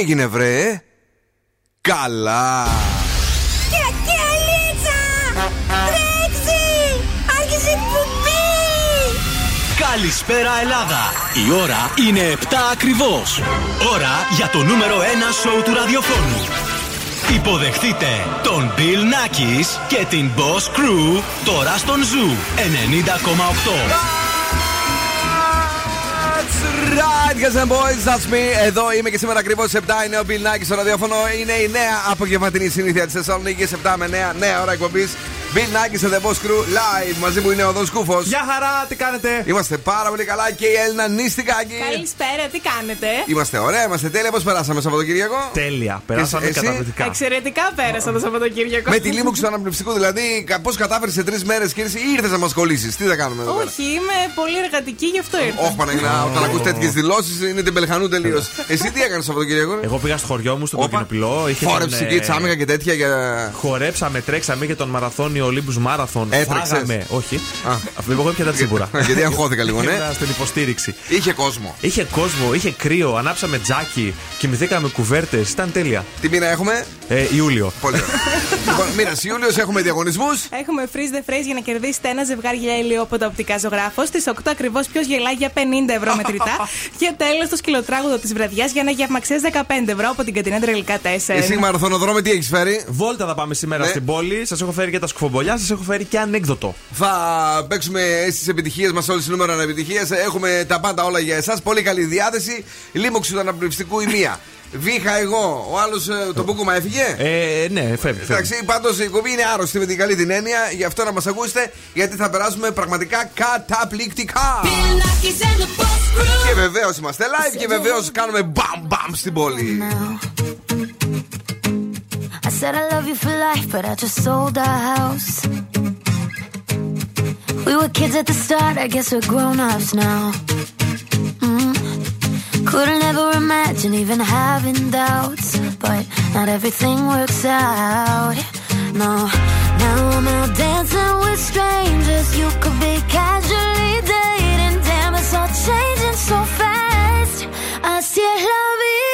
Έγινε βρε. Καλά. Κελίτσα! Τρέξει! Άρχισε η εκπομπή! Καλησπέρα Ελλάδα. Η ώρα είναι 7 ακριβώς. Ώρα για το νούμερο 1 σοου του ραδιοφώνου. Υποδεχτείτε τον Bill Nakis και την Boss Crew τώρα στον Zoo 90,8. Right, guys and boys, that's me. Εδώ είμαι και σήμερα ακριβώς 7. Είναι ο Bill Nakis στο ραδιόφωνο. Είναι η νέα απογευματινή συνήθεια της Θεσσαλονίκης. 7 με 9, νέα ώρα εκπομπής. Bill Nakis and the Boss Crew live. Μαζί μου είναι ο Δον Σκουβο. Γεια χαρά, τι κάνετε? Είμαστε πάρα πολύ καλά και η Ελληνα Νιστικακη. Καλησπέρα, τι κάνετε? Είμαστε ωραία, είμαστε τέλεια. Πώς περάσαμε Σαββατοκύριακο? Τέλεια, περάσαμε καταπληκτικά. Εξαιρετικά πέρασα το Σαββατοκύριακο. Με τη λίμωξη του αναπνευστικού, δηλαδή πώς κατάφερε σε 3 μέρες και ήρθες να μας κολλήσεις? Τι θα κάνουμε εδώ? Όχι, είμαι πολύ εργατική, γι' αυτό ήρθα. Όχι, Παναγιά, όταν ακούς τέτοιες δηλώσεις είναι τεμπελχανού τελείως. Εσύ τι έκανες Σαββατοκύριακο? Εγώ πήγα στο χωριό μου, στον Κοκκινοπυλό. Χόρεψε και τσάμικα και τέτοια. Χορέψαμε, τρέξαμε για τον μαραθώνιο. Ολύμπους Μάραθον. Φάγαμε. Όχι. Αυτό εγώ έπιατα τσίπουρα. Γιατί αγχώθηκα λίγο, ναι. Στην υποστήριξη. Είχε κόσμο. Είχε κόσμο, είχε κρύο. Ανάψαμε τζάκι. Κοιμηθήκαμε κουβέρτες. Ήταν τέλεια. Τι μήνα έχουμε? Ιούλιο. Πολύ ωραία. Λοιπόν, μήνας Ιούλιος, έχουμε διαγωνισμούς. Έχουμε freeze the phrase για να κερδίσετε ένα ζευγάρι γυαλιά Ηλιόποντα οπτικά Ζωγράφος. Στις 8 ακριβώς ποιος γελάει για 50€ μετρητά. Και τέλος το σκυλοτράγουδο της βραδιάς για ένα γεύμα αξίας 15€ από την Κατινεντρα Λικατεσσε. Εσύ μαραθωνοδρόμο τι έχεις φέρει? Βόλτα θα πάμε σήμερα στην πόλη. Σας έχω φέρει και τα σκουφό. Σας έχω φέρει και ανέκδοτο. Θα παίξουμε στις επιτυχίες μας, όλες τις νούμερο αναεπιτυχίες. Έχουμε τα πάντα όλα για εσάς. Πολύ καλή διάθεση. Λίμωξη του αναπνευστικού η μία. Βήχα εγώ. Ο άλλος το μπούκουμα έφυγε. Ναι, φεύγει. Εντάξει, πάντως η κομπή είναι άρρωστη με την καλή την έννοια. Γι' αυτό να μας ακούσετε, γιατί θα περάσουμε πραγματικά καταπληκτικά. Και βεβαίως είμαστε live και βεβαίως κάνουμε μπαμ μπαμ στην πόλη. I said I love you for life, but I just sold our house. We were kids at the start, I guess we're grown-ups now. Couldn't ever imagine even having doubts, but not everything works out, no. Now I'm out dancing with strangers, you could be casually dating. Damn, it's all changing so fast. I still love you.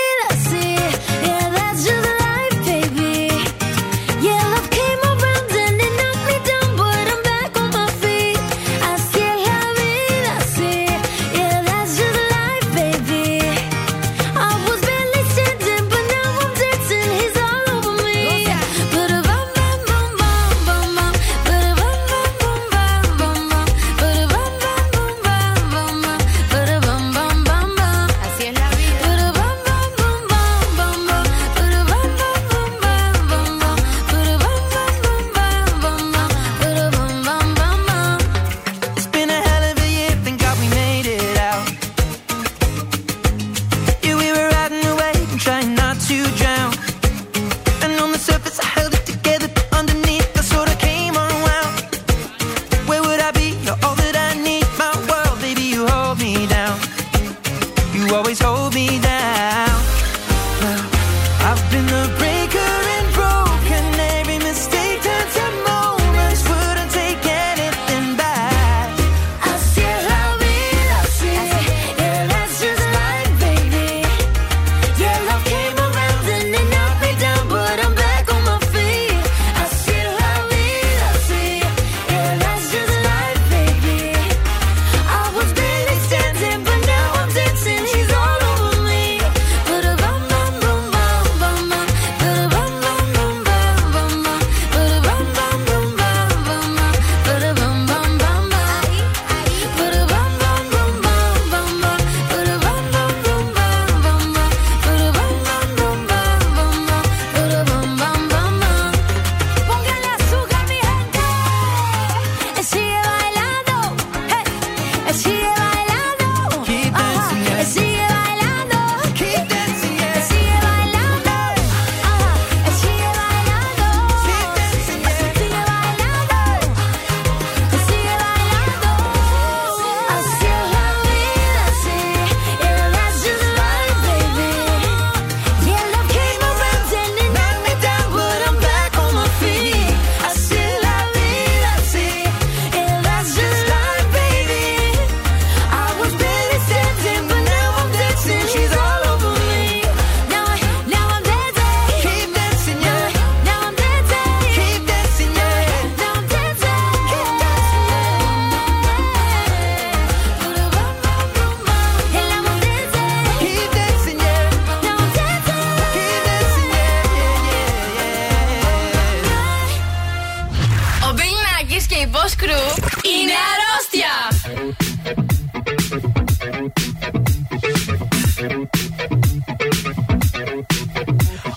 Crew είναι αρρώστια.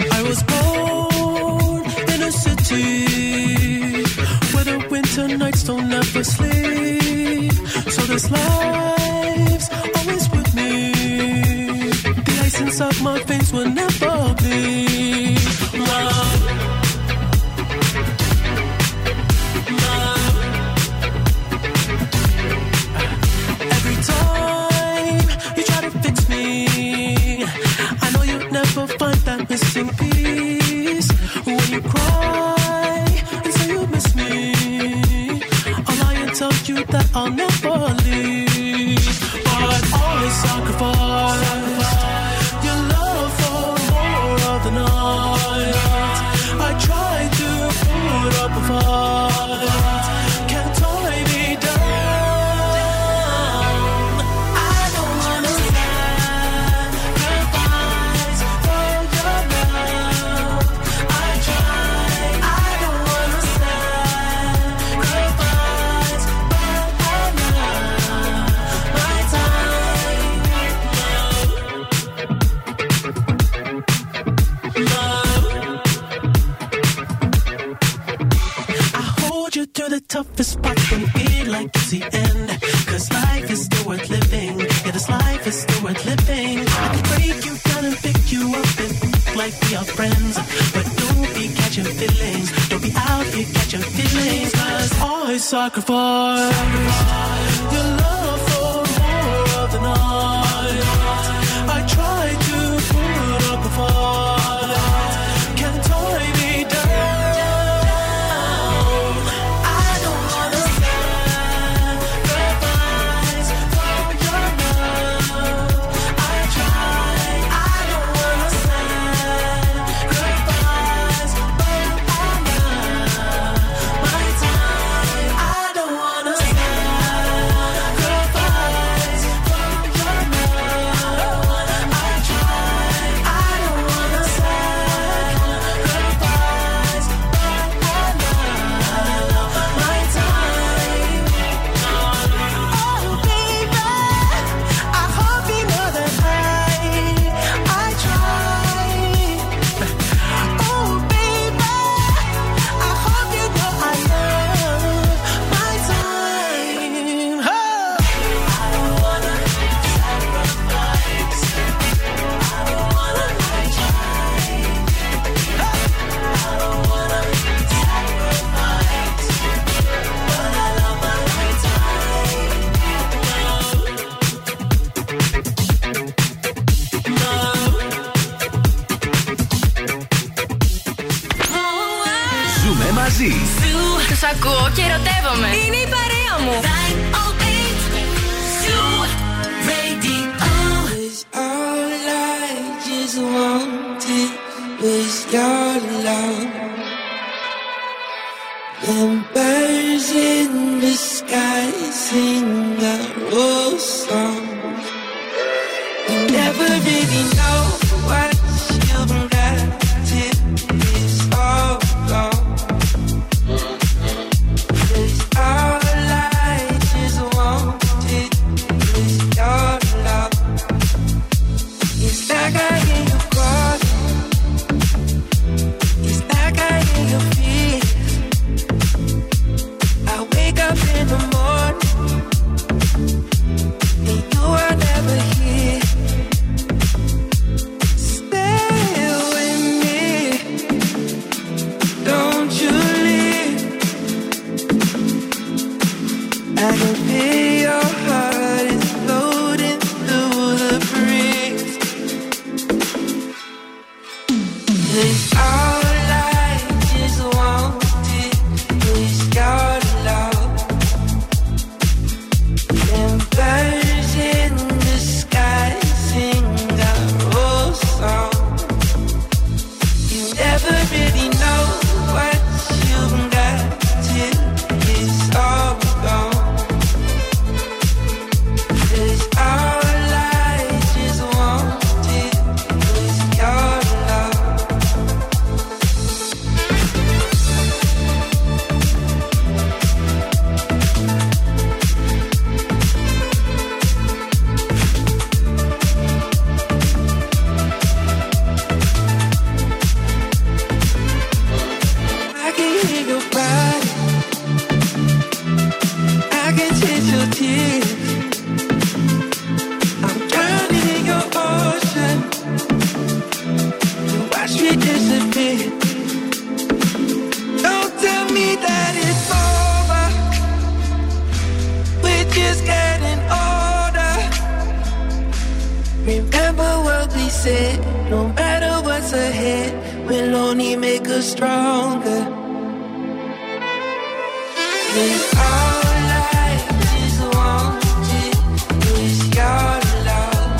I was born in a city where the winter nights don't ever sleep. So this life's always with me. The ice inside my veins will never bleed. Missing peace when you cry and say you miss me. I'll lie and tell you that I'll never leave, but I'd always sacrifice your love for more of the night. I try to put up a fight, can't tie me down. I don't wanna toughest part can be like it's the end, cause life is still worth living. Yeah, this life is still worth living. I can break you down and pick you up and look like we are friends, but don't be catching feelings, don't be out here catching feelings. Cause always sacrifice your love for more of the night. I try to put up a fight, can't tie me down. Τους ακούω και ερωτεύομαι. Είναι η παρέα μου. I wake up in the morning. sit, no matter what's ahead. We'll only make us stronger. And our life is wanted, it's your love.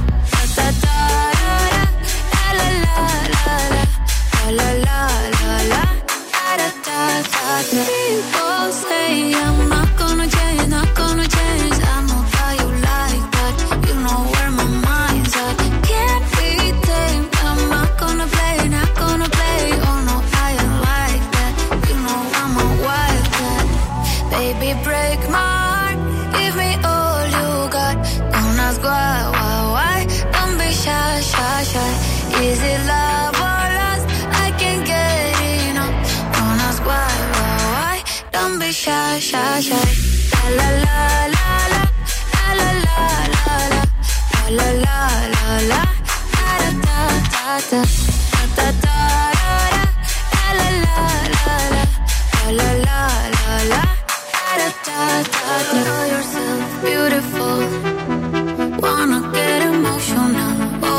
da da, la la la la, la la la la, da da da da. People say I'm not gonna change, not gonna change. I know how you like that. You know where my mind's at. Can't be tamed. I'm not gonna play, not gonna play. Oh no. Baby, break my heart, give me all you got. Don't ask why, don't be shy. Is it love or lust? I can't get enough. Don't ask why, don't be shy. La la la la, la la la la, la la la la, da da da da, da da da, la la la la, la la la la. Know yourself beautiful. Wanna get emotional. Oh,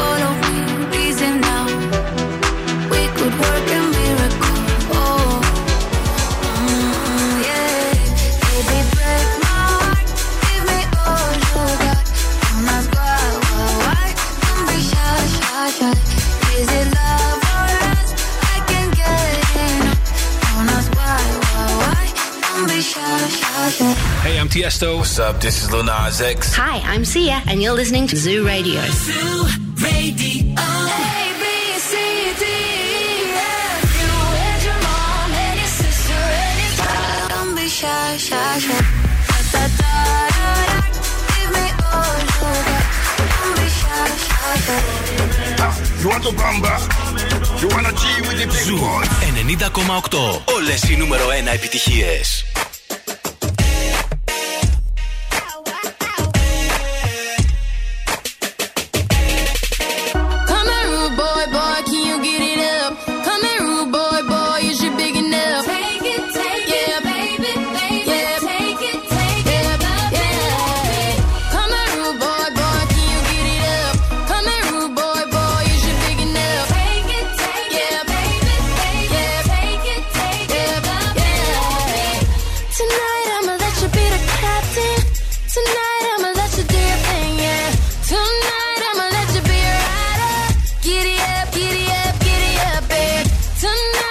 follow me, reason now. We could work a miracle. Oh, yeah. Baby, break my heart. Give me all you got. Don't ask why. Don't be shy. Is it love? Hey, I'm Tiesto. What's up? This is Lil Nas X. Hi, I'm Sia, and you're listening to Zoo Radio. Zoo Radio. Hey. You want to bamba? You want to G with the big boys? 90,8. Όλες οι νούμερο 1 επιτυχίες. Tonight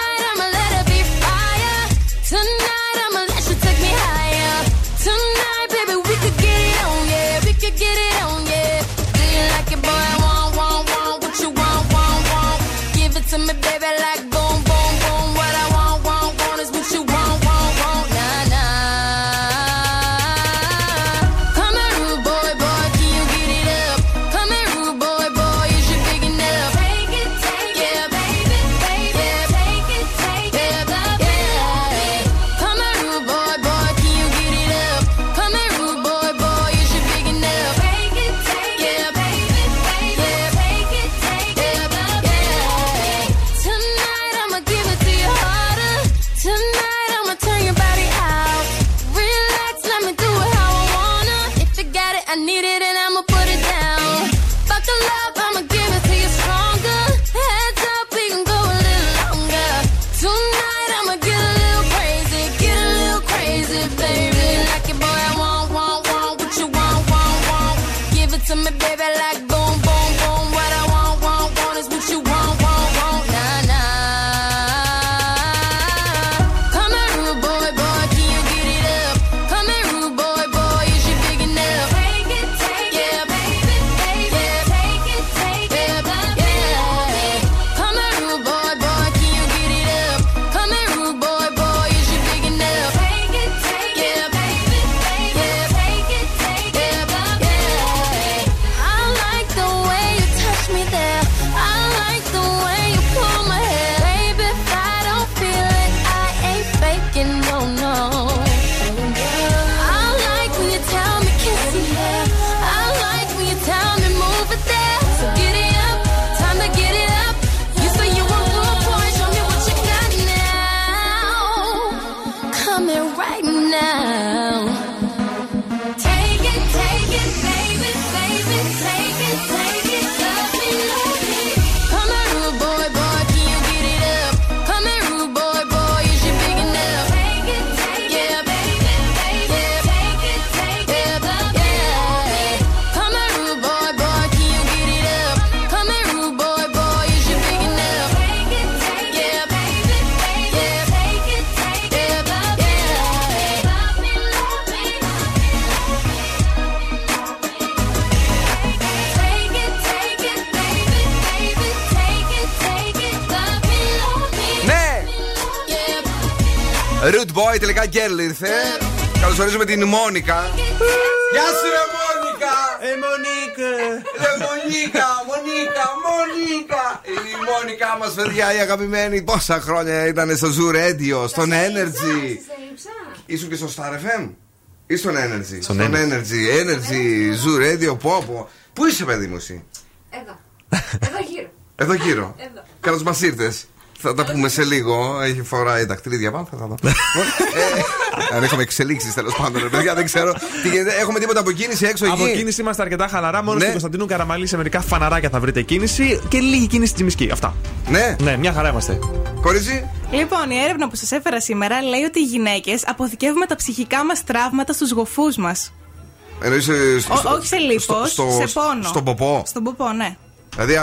Root Boy, τελικά girl ήρθε. Καλωσορίζουμε την Μόνικα. Γεια σου ρε Μόνικα. Μόνικα. Η Μόνικα μας παιδιά, η αγαπημένη, πόσα χρόνια ήταν στο Zoo Radio, στον Energy. Ήσουν και στο Star FM ή στον Energy? Energy, Zoo Radio, πόπο. Πού είσαι παιδί μου εσύ? Εδώ γύρω. Καλώς μας ήρθες. Θα τα πούμε σε λίγο. Έχει φοράει δακτυλίδια πάνω. Αν έχουμε εξελίξεις τέλος πάντων, παιδιά, δεν ξέρω. Έχουμε τίποτα από κίνηση έξω εκεί? Από κίνηση είμαστε αρκετά χαλαρά. Μόνο στην Κωνσταντίνου Καραμαλή σε μερικά φαναράκια θα βρείτε κίνηση και λίγη κίνηση στη Μισκή. Αυτά. Ναι, μια χαρά είμαστε. Κορίτσι. Λοιπόν, η έρευνα που σας έφερα σήμερα λέει ότι οι γυναίκες αποθηκεύουμε τα ψυχικά μας τραύματα στους γοφούς μας. Όχι σε λίπος, σε πόνο. Στον ποπό. Στον ποπό, ναι. Δηλαδή,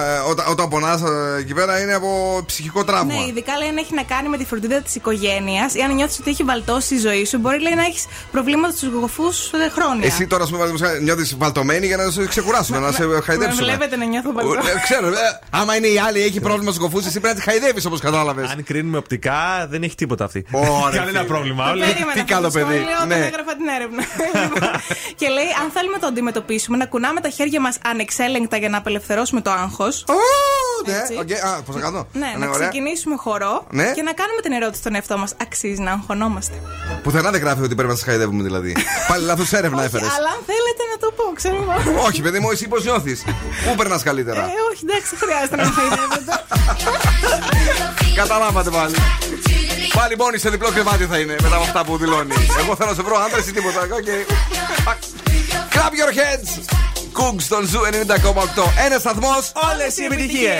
όταν πονάς εκεί πέρα είναι από ψυχικό τραύμα. Ναι, ειδικά λέει αν έχει να κάνει με τη φροντίδα της οικογένειας ή αν νιώθεις ότι έχει βαλτώσει η ζωή σου, μπορεί λέει, να έχεις προβλήματα στους γοφούς χρόνια. Εσύ τώρα, α πούμε, νιώθεις βαλτωμένη για να σε ξεκουράσουμε, να σε χαϊδέψουμε. Με βλέπετε να νιώθω βαλτωμένη. Ξέρω, άμα είναι η άλλη έχει πρόβλημα στους γοφούς, εσύ πρέπει να τη χαϊδεύεις όπως κατάλαβες. Αν κρίνουμε οπτικά, δεν έχει τίποτα αυτή. Κανένα πρόβλημα. Τι καλό παιδί. Όταν έγραφα την έρευνα. Και λέει, αν θέλουμε να το αντιμετωπίσουμε, να κουνάμε τα χέρια μας ανεξέλεγκτα για να απελευθερώσουμε το άγχος. Να ξεκινήσουμε χορό και να κάνουμε την ερώτηση στον εαυτό μας. Αξίζει να αγχωνόμαστε? Πουθενά δεν γράφει ότι πρέπει να σας χαϊδεύουμε δηλαδή. Πάλι λάθος έρευνα έφερες. Αλλά αν θέλετε να το πω, ξέρω εγώ. Όχι, παιδί μου, εσύ πώς νιώθεις? Πού περνάς καλύτερα? Όχι, εντάξει, χρειάζεται να χαϊδεύετε. Καταλάβατε πάλι. Πάλι μόνοι σε διπλό κρεβάτι θα είναι μετά από αυτά που δηλώνει. Εγώ θέλω να σε βρω άντρες ή τίποτα. Clap your heads. Κούγκ στον Ζου 90,8. Ένας σταθμός, όλες οι επιτυχίες.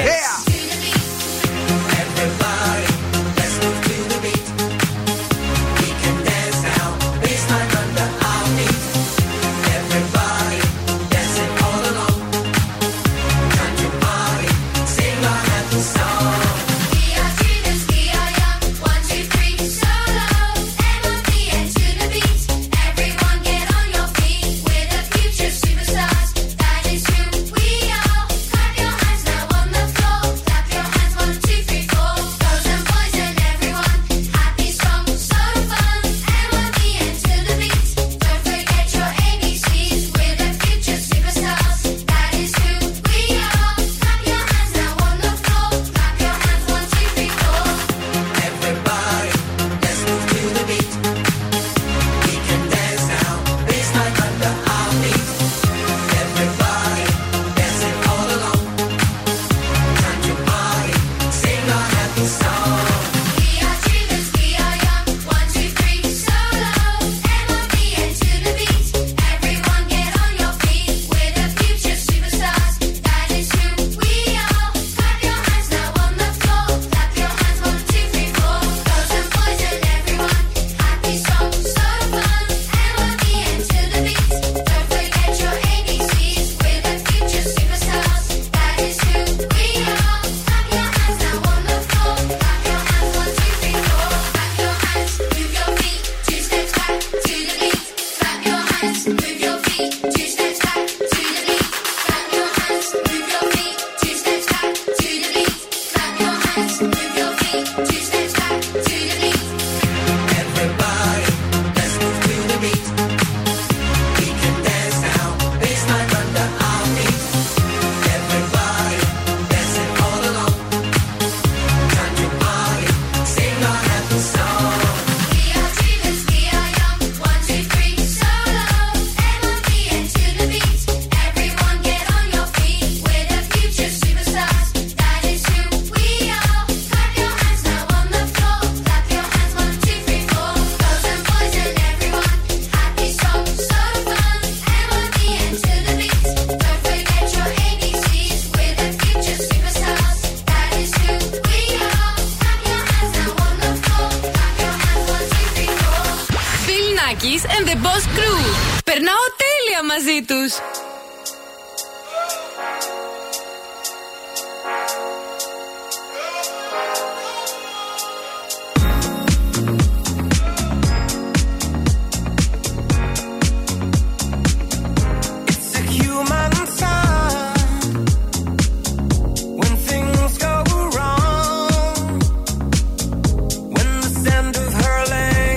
Her legs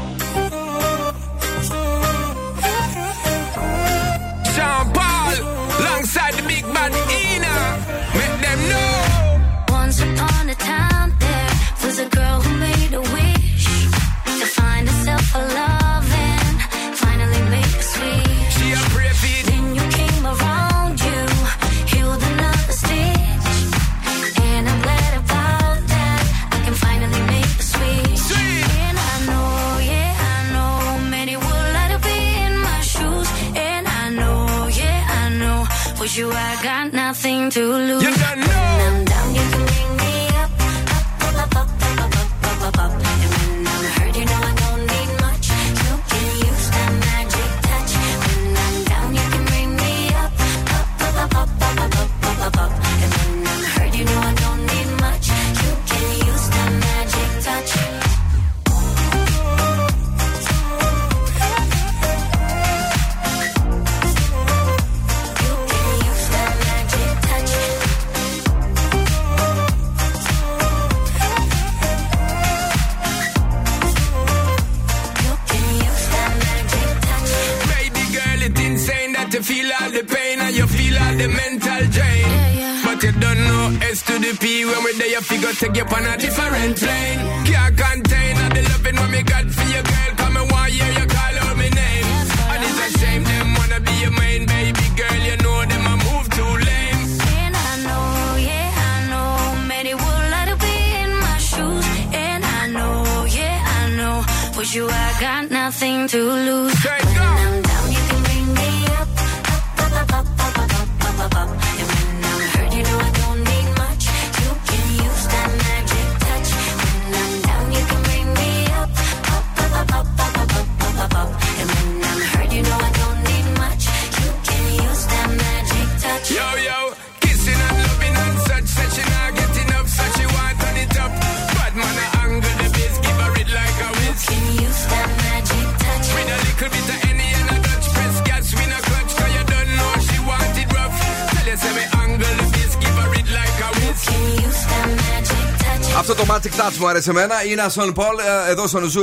Μου αρέσει εμένα, είναι Ασον Πολ εδώ στον Ζου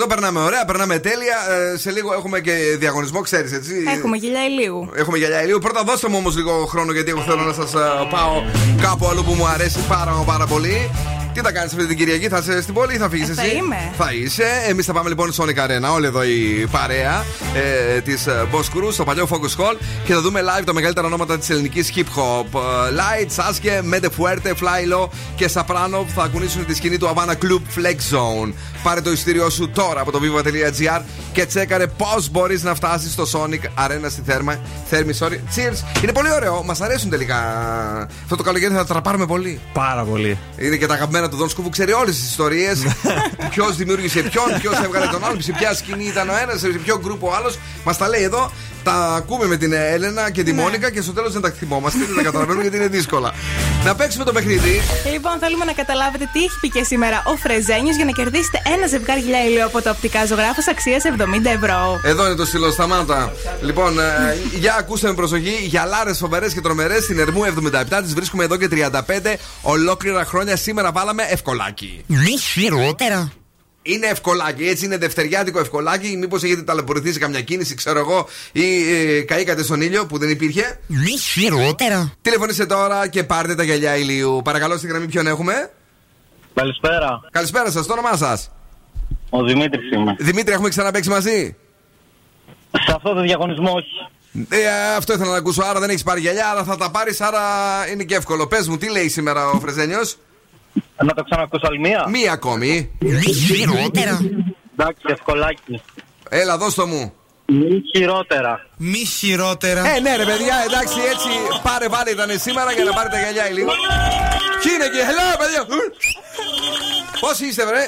90,8. Περνάμε ωραία, περνάμε τέλεια. Σε λίγο έχουμε και διαγωνισμό, ξέρεις έτσι. Έχουμε γυαλιά ηλίου. Πρώτα δώστε μου όμως λίγο χρόνο, γιατί εγώ θέλω να σας πάω κάπου αλλού που μου αρέσει πάρα πολύ. Τι θα κάνεις αυτή την Κυριακή, θα είσαι στην πόλη ή θα φύγεις εσύ? Θα είσαι. Εμείς θα πάμε λοιπόν στο Sonic Arena, όλη εδώ η παρέα της Boss Crew στο παλιό Focus Hall και θα δούμε live τα μεγαλύτερα ονόματα της ελληνικής hip hop. Lights, Sia, Mente Fuerte, FY.LO και Saprano που θα ακουνήσουν τη σκηνή του Havana Club Flex Zone. Πάρε το εισιτήριό σου τώρα από το viva.gr και τσέκαρε πώς μπορείς να φτάσεις στο Sonic Arena στη Θέρμη. Cheers! Είναι πολύ ωραίο, μας αρέσουν τελικά. Αυτό το καλοκαίρι θα τραπάρουμε πολύ. Πάρα πολύ. Είναι και τα αγαπημένα του Δον Σκουβο, ξέρει όλες τις ιστορίες. Ποιος δημιούργησε ποιον, ποιος έβγαλε τον άλλον, σε ποια σκηνή ήταν ο ένας, σε ποιο γκρουπ ο άλλος. Μας τα λέει εδώ. Τα ακούμε με την Έλενα και τη Μόνικα και στο τέλος δεν τα θυμόμαστε. Δεν τα καταλαβαίνουμε γιατί είναι δύσκολα. Να παίξουμε το παιχνίδι. Λοιπόν, θέλουμε να καταλάβετε τι έχει πει και σήμερα ο Φρεζένιος για να κερδίσετε ένα ζευγάρι γυαλιά ηλίου από το οπτικά ζωγράφος αξίας 70€. Εδώ είναι το στυλό, σταμάτα. Λοιπόν, για ακούστε με προσοχή. Γυαλάρες φοβερές και τρομερές στην Ερμού 77. Τις βρίσκουμε εδώ και 35 ολόκληρα χρόνια. Σήμερα βάλαμε ευκολάκι. Μη χειρότερα. Είναι ευκολάκι, έτσι είναι δευτεριάτικο ευκολάκι. Μήπως έχετε ταλαιπωρηθεί σε καμιά κίνηση, ξέρω εγώ, ή καήκατε στον ήλιο που δεν υπήρχε. Μη χειρότερα. Τηλεφωνήστε τώρα και πάρτε τα γυαλιά ηλίου. Παρακαλώ, στην γραμμή ποιον έχουμε? Καλησπέρα. Καλησπέρα σας, το όνομά σας? Ο Δημήτρης είμαι. Δημήτρη, έχουμε ξαναπαίξει μαζί? Σε αυτό το διαγωνισμό όχι. Αυτό ήθελα να ακούσω, άρα δεν έχεις πάρει γυαλιά, άρα θα τα πάρεις, άρα είναι και εύκολο. Πες μου, τι λέει σήμερα ο Φρεζένιος? Να το ξανακούσω άλλη μία. Μία ακόμη. Μη χειρότερα. Εντάξει, ευκολάκι. Έλα, δώσ' το μου. Μη χειρότερα. Μη χειρότερα. Ναι ρε παιδιά, εντάξει, έτσι πάρε πάλι ήταν σήμερα για να πάρει τα γυαλιά ηλίου. Ποιοι είναι εκεί, ελά παιδιά. Πόσοι είστε βρε?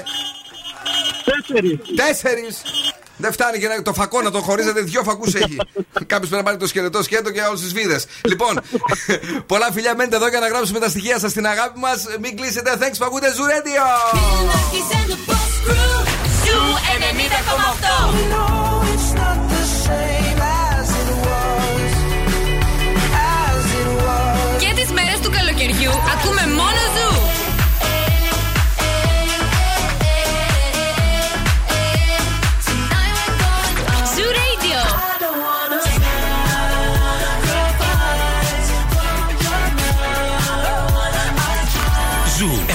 4. 4. Δεν φτάνει και το φακό να το χωρίζετε, 2 φακούς έχει. Κάποιος πρέπει να πάρει το σκελετό σκέτο και όλες τις βίδες. Λοιπόν, πολλά φιλιά, μένετε εδώ για να γράψουμε τα στοιχεία σας στην αγάπη μας. Μην κλείσετε, thanks που ακούτε Zouretio. Και τις μέρες του καλοκαιριού ακούμε μόνο Zoo. Zoo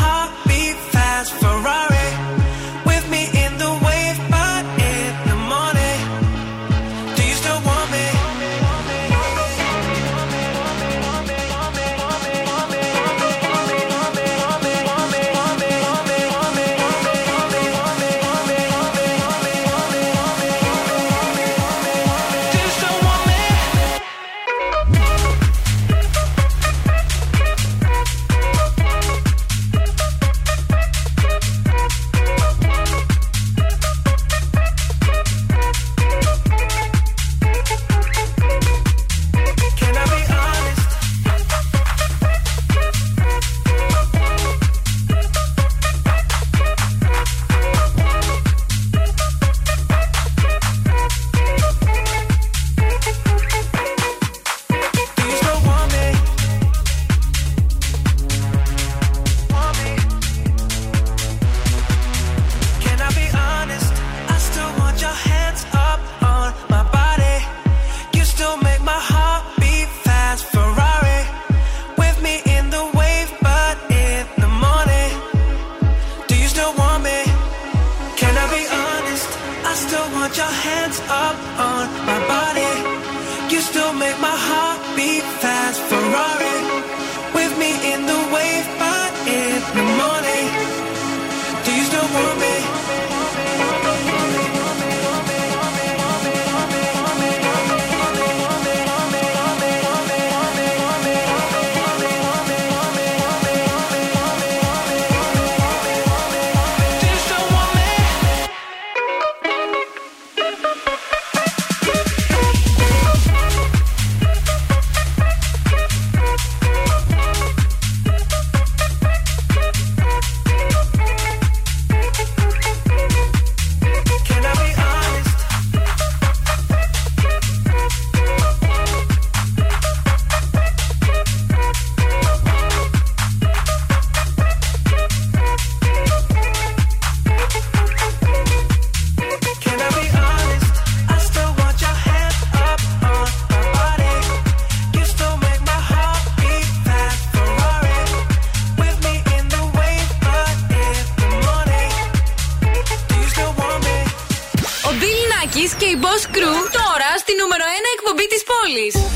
heart beat fast, Ferrari. With me in the wave, but in the morning. Do you still want me? Νάκης και η Boss Crew τώρα στη νούμερο 1 εκπομπή της πόλης.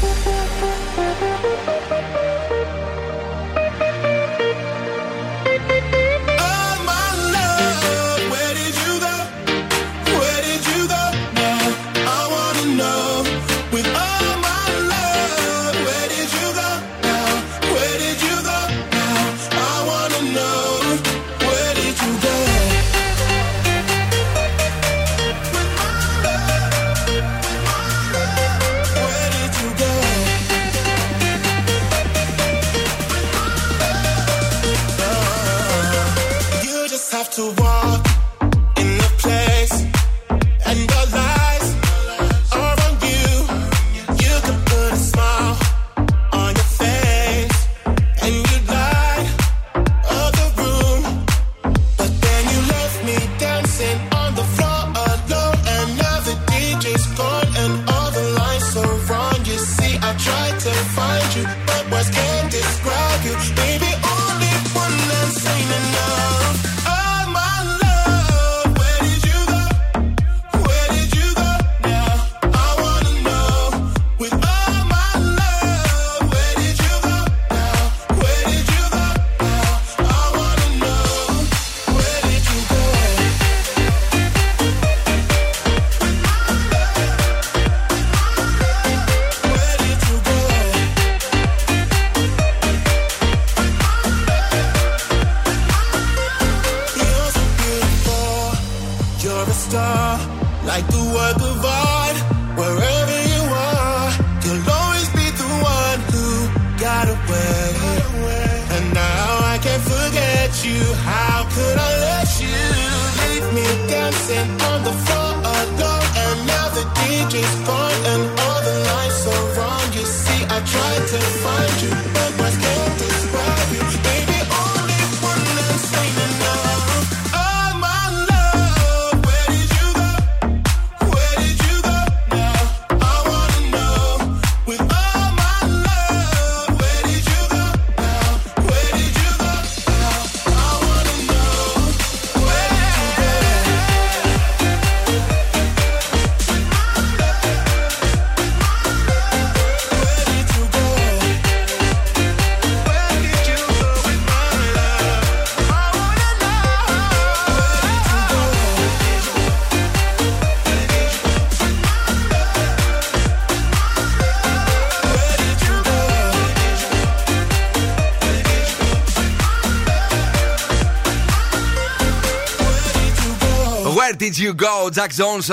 Did you go, Jack Jones,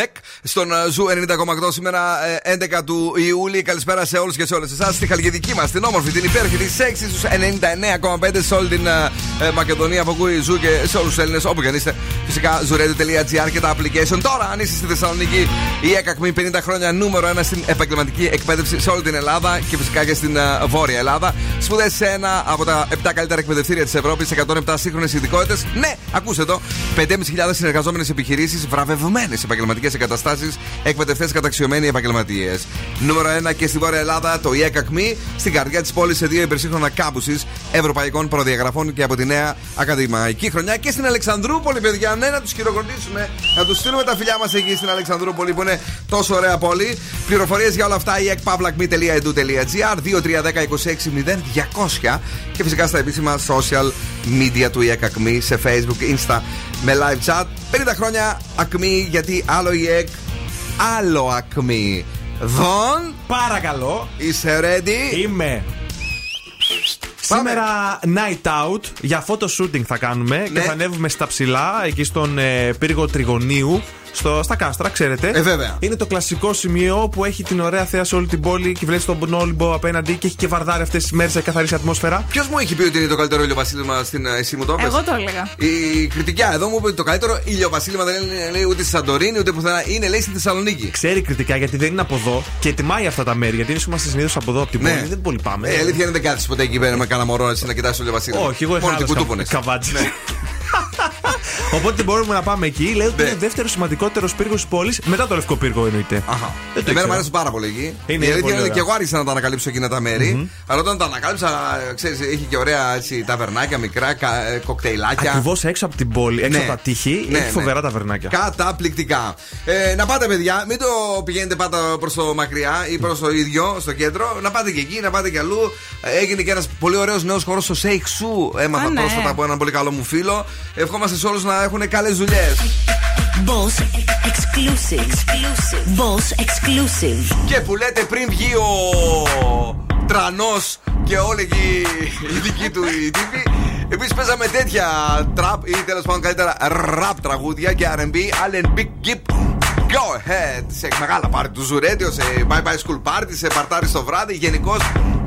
Nick, στον Zoo 90,8 σήμερα 11 του Ιούλη. Καλησπέρα σε όλους και σε όλες εσάς. Στη χαλκιδική μας, την όμορφη, την υπέροχη, τη σέξη, στους 99,5 σε όλη την Μακεδονία που ακούει Zoo και σε όλους τους Έλληνες, όπου και αν είστε. Φυσικά, Zouretio.gr και τα application. Τώρα, αν είσαι στη Θεσσαλονίκη, η Εκακμη 50 χρόνια νούμερο 1 στην επαγγελματική εκπαίδευση σε όλη την Ελλάδα και φυσικά και στην Βόρεια Ελλάδα. Σπουδές σε ένα από τα 7 καλύτερα εκπαιδευτήρια της Ευρώπης, 107 σύγχρονες ειδικότητες. Ναι, ακούστε το. 5.500 συνεργαζόμενες επιχειρήσεις, βραβευμένες επαγγελματικές εγκαταστάσεις, εκπαιδευτές καταξιωμένοι επαγγελματίες. Νούμερο 1 και στη Βόρεια Ελλάδα, το Εκακμη, στην καρδιά της πόλης σε 2 υπερσύγχρονα κάμπουσεις ευρωπαϊκών προδιαγραφών και από τη νέα ακαδημαϊκή χρονιά και στην Αλεξανδρούπολη, παιδιά. Ναι, να τους χειροκροτήσουμε, να τους στείλουμε τα φιλιά μας εκεί στην Αλεξανδρούπολη που είναι τόσο ωραία πόλη. Πληροφορίες για όλα αυτά η ekpavlakmi.edu.gr 2310 26 0200 και φυσικά στα επίσημα social media του Εκακμη σε Facebook, Insta με live chat. 50 χρόνια Ακμή, γιατί άλλο η ΕΚ, άλλο Ακμή. Δον, παρακαλώ. Είσαι ready? Είμαι. Σήμερα night out για photo shooting θα κάνουμε, ναι. Και θα ανέβουμε στα ψηλά, εκεί στον πύργο Τριγωνίου. Στα κάστρα, ξέρετε. Βέβαια. Είναι το κλασικό σημείο που έχει την ωραία θέα σε όλη την πόλη και βλέπει τον Όλυμπο απέναντι και έχει και βαρδάρει αυτές τις μέρες σε καθαρή ατμόσφαιρα. Ποιος μου έχει πει ότι είναι το καλύτερο ηλιοβασίλεμα στην Εσύμουτόπε? Εγώ το έλεγα. Η κριτικιά εδώ μου είπε ότι το καλύτερο ηλιοβασίλεμα δεν είναι, λέει, ούτε στη Σαντορίνη ούτε πουθενά. Είναι, λέει, στη Θεσσαλονίκη. Ξέρει κριτικά γιατί δεν είναι από εδώ και ετοιμάει αυτά τα μέρη. Γιατί είμαστε συνήθως από εδώ, από την πόλη. Ναι. Δεν πολύ πάμε. Η αλήθεια είναι δεν κάθεσαι ποτέ εκεί πέρα με κάνα μωρό να κοιτάξει το ηλιοβασίλεμα. Όχι, εγώ έχω καβάτζι. Οπότε μπορούμε να πάμε εκεί. Λέει ότι είναι ο δεύτερος σημαντικότερος πύργος της πόλης, μετά το Λευκό Πύργο εννοείται. Εμένα μου αρέσει πάρα πολύ εκεί. Είναι γιατί πολύ και εγώ άρχισα να τα ανακαλύψω εκείνα τα μέρη. Αλλά όταν τα ανακάλυψα, ξέρεις, έχει και ωραία έτσι, ταβερνάκια, μικρά κοκτέιλάκια. Ακριβώς έξω από την πόλη, έξω από τα τείχη. Έχει φοβερά ταβερνάκια. Καταπληκτικά. Να πάτε, παιδιά, μην το πηγαίνετε πάντα προς το μακριά ή προς το ίδιο, στο κέντρο. Να πάτε και εκεί, να πάτε και αλλού. Έγινε και ένας πολύ ωραίος νέος χώρος στο Σέικ Σου. Έμαθα πρόσφατα από έναν πολύ καλό μου φίλο. Ευχόμαστε σε όλους να έχουν καλές δουλειές. Boss Exclusive. Boss Exclusive. Και που λέτε πριν βγει ο τρανός και όλοι οι δικοί του οι τύποι. Επίσης παίζαμε τέτοια τραπ ή τέλος πάντων καλύτερα ραπ τραγούδια και R&B. Allen Big Gip. Go ahead. Σε μεγάλα πάρτι του Zouretio, σε Bye Bye School Party, σε παρτάρι στο βράδυ. Γενικώς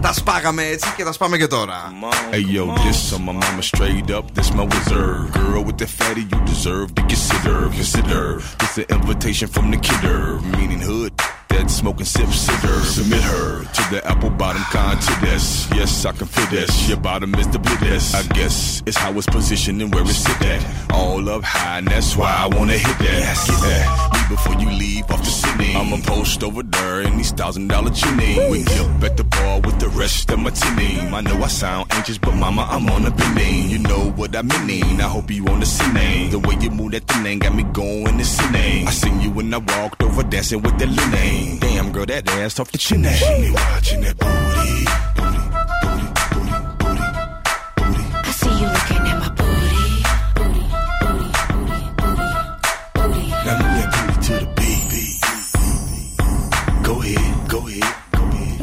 τα σπάγαμε έτσι και τα σπάμε και τώρα. Hey yo, this on my mama straight up, this my wizard. Girl with the fatty, you deserve to consider. Consider this an invitation from the kidder. Meaning hood, that smoking sip sitter. Submit her to the apple bottom contest. Yes, I can feel this. Your bottom is the blittest. I guess it's how it's positioned and where it's sit at. All up high, and that's why I wanna hit that. Get that. Leave before you leave off the city. I'ma post over there in these $1,000 tuning. We up at the bar with the rest of my team. I know I sound anxious, but mama, I'm on a bending. You know what I mean. I hope you on the scene. The way you move that thing got me going to scene. I seen you when I walked over dancing with the Lenny. Damn girl, that ass off the chin. She watching that booty, booty, booty, booty, booty, booty. I see you looking at my booty, booty, booty, booty, booty, booty. Now move that booty to the beat. Go ahead, go ahead.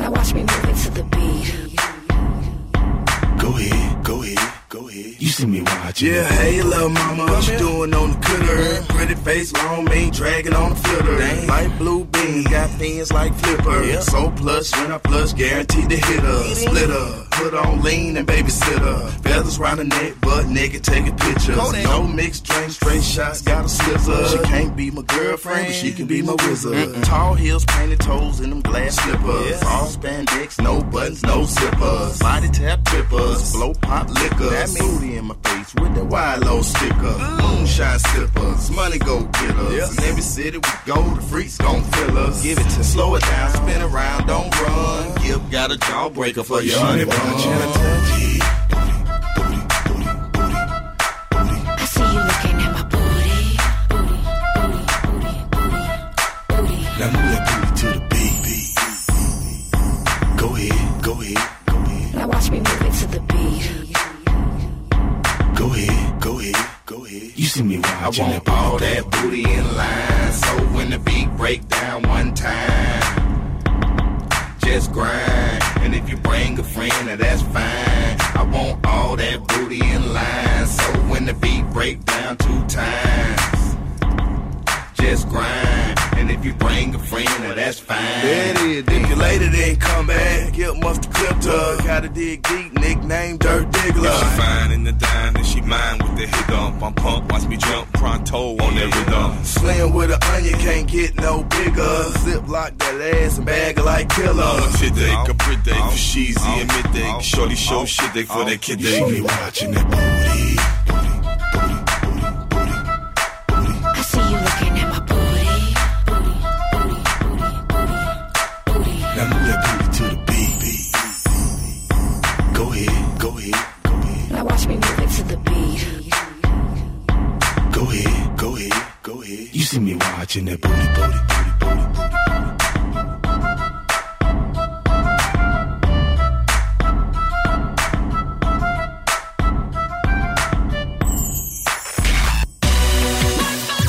Now watch me move it to the beat. Go ahead, go ahead, go ahead. You see me watching. Yeah, hey, little mama, what you doing on the cutter? Pretty face, long mane, dragging on the flitter. Light blue bean, got fins like flipper. Yeah. So plush, when I plush, guaranteed to hit her. Split her, put on lean and babysitter. Feathers round the neck, butt naked, taking pictures. No mixed drinks, straight shots, got a scissor. She can't be my girlfriend, but she can be my wizard. Mm-hmm. Tall heels, painted toes, and them glass slippers. Yeah. All spandex, no buttons, no zippers. Body tap trippers, blow pop liquor. That booty in my face with that FY.LO sticker. Moonshine sippers, money go getters. Yes. In every city we go, the freaks gon' fill us. Give it to slow it down, spin around, don't run. Gip got a jawbreaker for your honey bun. Booty, booty, booty, booty, booty. I see you looking at my booty, booty, booty, booty, booty, booty. Now move that booty to the beat. Go ahead, go ahead, go ahead. Now watch me move it to the beat. Go ahead, go ahead, go ahead. You see me watching. I want all that booty in line. So when the beat break down one time, just grind. And if you bring a friend, now that's fine. I want all that booty in line. So when the beat break down two times, just grind. And if you bring a friend, now that's fine. There it is, if your lady didn't come back, Gil must have clipped her. Gotta dig deep, nickname Dirt Diggler. If she fine in the dime, then she mine with the hit dump. I'm punk, watch me jump, pronto on that rhythm. Slam with an onion, can't get no bigger. Ziplock that ass and bag her like killer. Chidache, a pridache, for she's in midday. Shorty show shit, they for that kid. You see me watching that booty, booty. You see me watching that booty, booty, booty,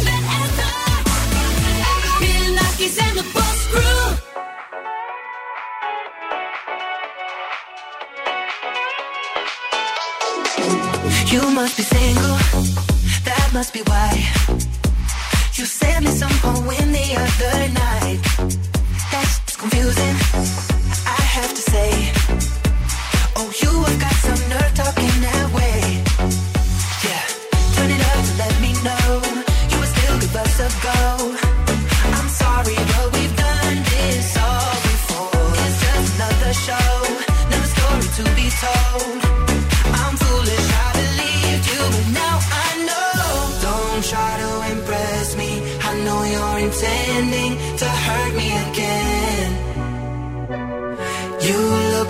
booty, booty. Bill Nakis and the Boss Crew. You must be single. That must be why. You sent me some poem the other night. That's confusing, I have to say. Oh, you have got some nerve talking that way. Yeah, turn it up to let me know you were still good bucks ago. I'm sorry, but we've done this all before. It's just another show, another story to be told. I'm foolish, I believed you, but now I know. Don't intending to hurt me again. You look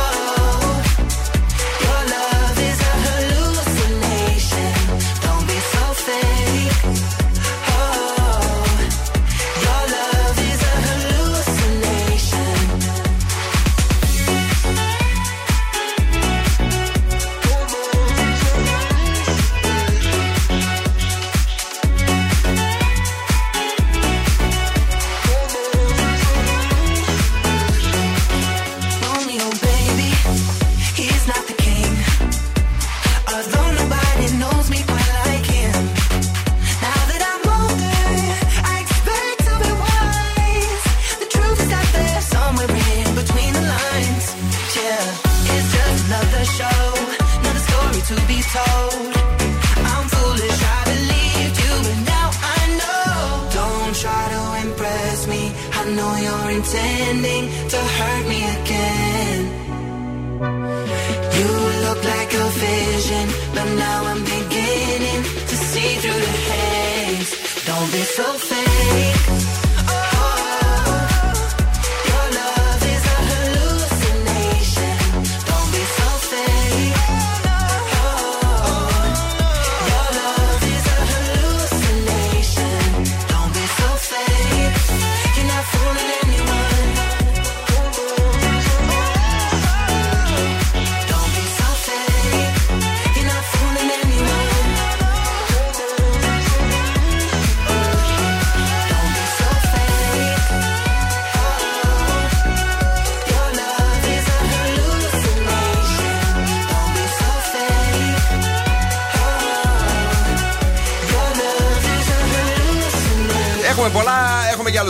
Oh, your love is a hallucination. Don't be so fake.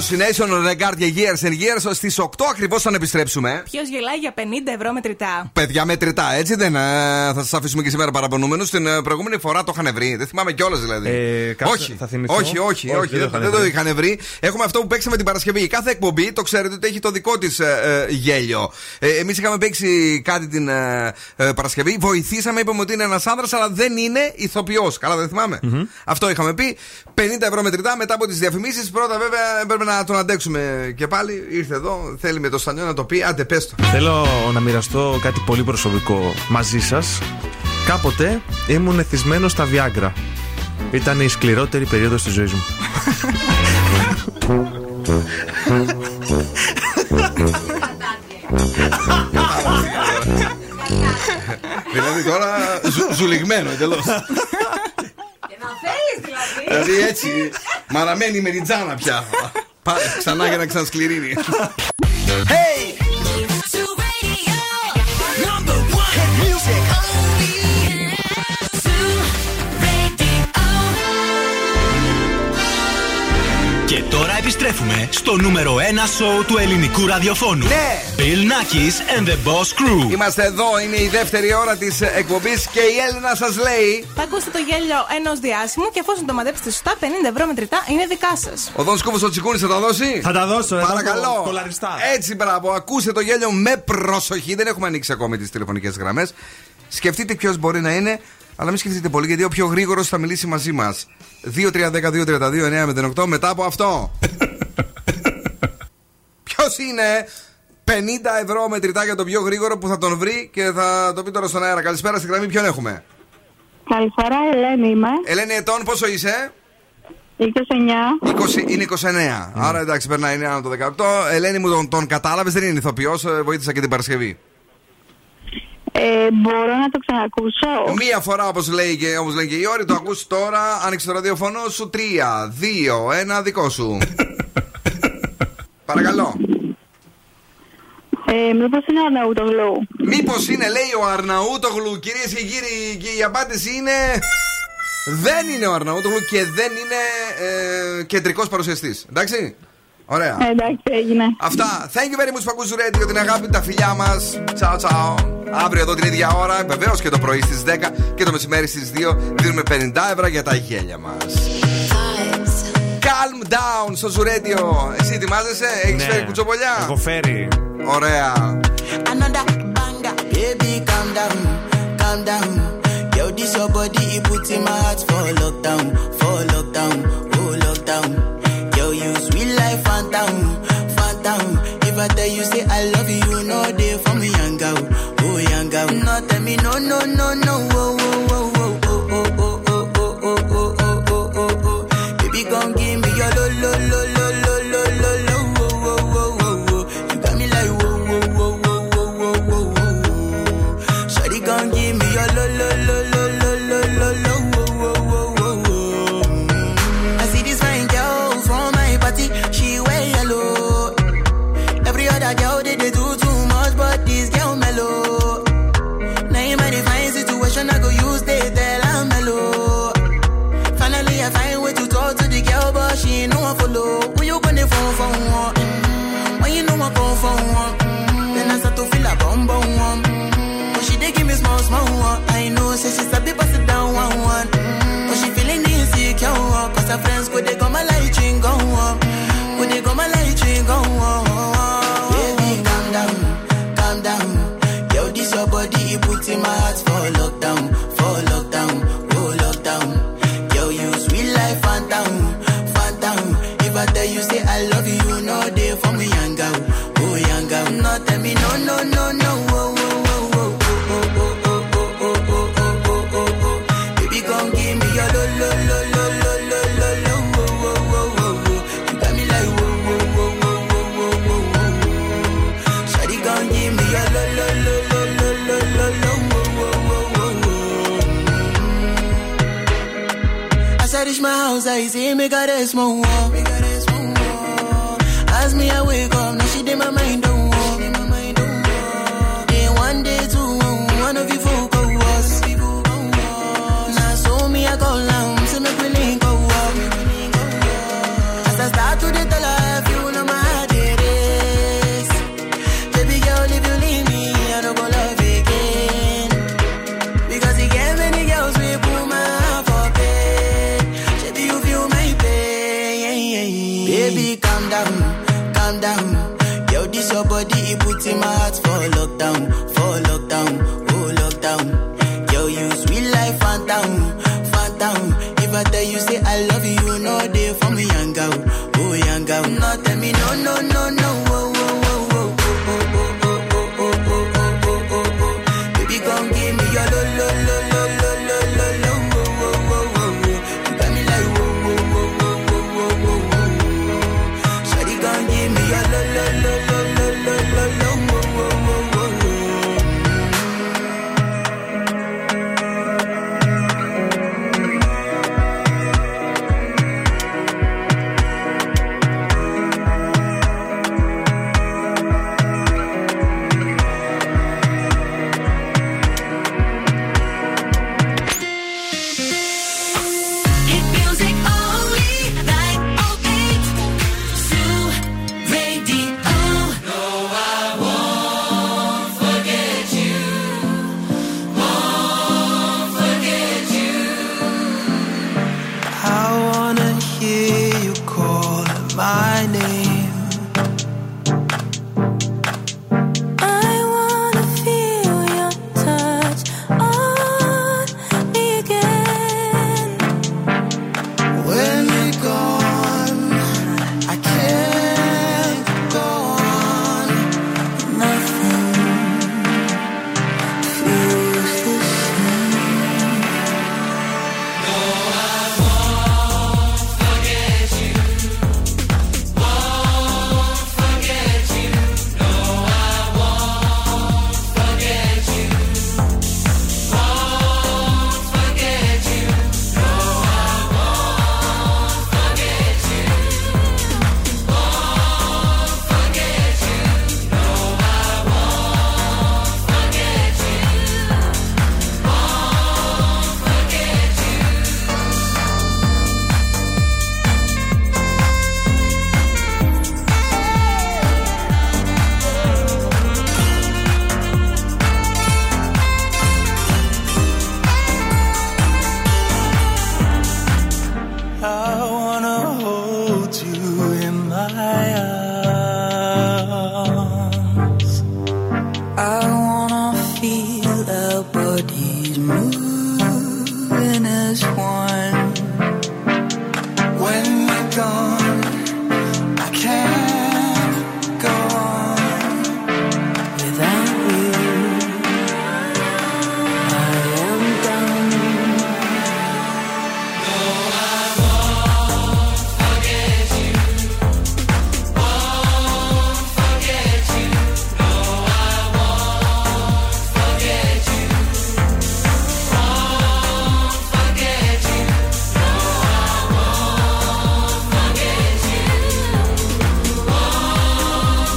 Συνέσιο, Regard και Years and Years. Στις 8 ακριβώς θα επιστρέψουμε. Ποιος γελάει για 50 ευρώ μετρητά. Παιδιά, μετρητά, έτσι δεν. Θα σας αφήσουμε και σήμερα παραπονούμενους. Την προηγούμενη φορά το είχαν βρει. Δεν θυμάμαι κιόλας δηλαδή. Όχι, δεν το είχαν βρει. Έχουμε αυτό που παίξαμε την Παρασκευή. Κάθε εκπομπή, το ξέρετε ότι έχει το δικό της γέλιο. Εμείς είχαμε παίξει κάτι την Παρασκευή. Βοηθήσαμε, είπαμε ότι είναι ένας άνδρας, αλλά δεν είναι ηθοποιός. Καλά, δεν θυμάμαι. Αυτό είχαμε πει. 50 ευρώ μετρητά μετά από τις διαφημίσεις. Πρώτα βέβαια έπρεπε να τον αντέξουμε και πάλι. Ήρθε εδώ, θέλει με το στανιό να το πει. Άντε, πες το. Θέλω να μοιραστώ κάτι πολύ προσωπικό μαζί σας. Κάποτε ήμουν εθισμένος στα Viagra. Ήταν η σκληρότερη περίοδος της ζωής μου. Δηλαδή τώρα ζουλιγμένο εντελώς. Και να θέλεις δηλαδή. Δηλαδή έτσι, μαραμένη με ριτζάνα πια. Πάμε ξανά για να ξανασκληρίνει. Hey! Και τώρα επιστρέφουμε στο νούμερο 1 σοου του ελληνικού ραδιοφώνου. Ναι! Bill Nakis and the Boss Crew. Είμαστε εδώ, είναι η δεύτερη ώρα της εκπομπής και η Έλενα σας λέει: παγκούστε το γέλιο ενός διάσημου και εφόσον το μαντέψετε σωστά, 50 ευρώ μετρητά είναι δικά σας. Ο Δον Σκουβο ο Τσικούνης θα τα δώσει. Θα τα δώσω, παρακαλώ. Έτσι, μπράβο, ακούστε το γέλιο με προσοχή. Δεν έχουμε ανοίξει ακόμη τις τηλεφωνικές γραμμές. Σκεφτείτε ποιος μπορεί να είναι. Αλλά μην σκεφτείτε πολύ, γιατί ο πιο γρήγορος θα μιλήσει μαζί μας. 2-3-10-2-32-9-08 μετά από αυτό. Ποιος είναι? 50 ευρώ μετρητά για τον πιο γρήγορο που θα τον βρει και θα το πει τώρα στον αέρα. Καλησπέρα, στην γραμμή ποιον έχουμε? Καλησπέρα, Ελένη είμαι. Ελένη, ετών πόσο είσαι? 29. Είναι 29. Άρα εντάξει, περνάει, είναι άνω το 18. Ελένη μου, τον κατάλαβες, δεν είναι ηθοποιός, βοήθησα και την Παρασκευή. Μπορώ να το ξανακούσω? Μία φορά, όπως λέει και η Όρη, το ακούς τώρα. Άνοιξε το ραδιοφωνό σου. 3, 2, 1, δικό σου. Παρακαλώ. Μήπως είναι ο Αρναουτογλου? Μήπως είναι, λέει, ο Αρναουτογλου. Κυρίες και κύριοι, και η απάντηση είναι... δεν είναι ο Αρναουτογλου και δεν είναι κεντρικός παρουσιαστής. Εντάξει. Ωραία. Εντάξει, έγινε. Αυτά. Thank you very much, Παγκού Ζουρέτη, για την αγάπη, τα φιλιά μας. Τσαο, τσαο. Αύριο εδώ την ίδια ώρα, βεβαίως και το πρωί στις 10 και το μεσημέρι στις 2, δίνουμε 50 ευρώ για τα γέλια μας. Calm down στο Zouretio. Εσύ ετοιμάζεσαι, έχεις φέρει κουτσοπολιά? Έχω φέρει. Ωραία. Another banger, baby, calm down. calm down. Yo, this your body, it puts in my heart for lockdown, for lockdown, oh lockdown. Yo, you sweet life, phantom, phantom. If I tell you say I love you, you know they for me young girl, oh young girl. No tell me no, no, no, no, oh, oh, oh, oh, oh, oh, oh, oh, oh, oh, oh, oh, oh, oh, oh. Baby, come give me your lo, lo, lo, lo, lo, lo, lo, lo. body's moving as one. When they're gone, I can't go on without you. I am done. Oh, I won't forget you. Won't forget you. No, I won't forget you. Won't forget you. No, I won't forget you. Won't forget you. No, I won't forget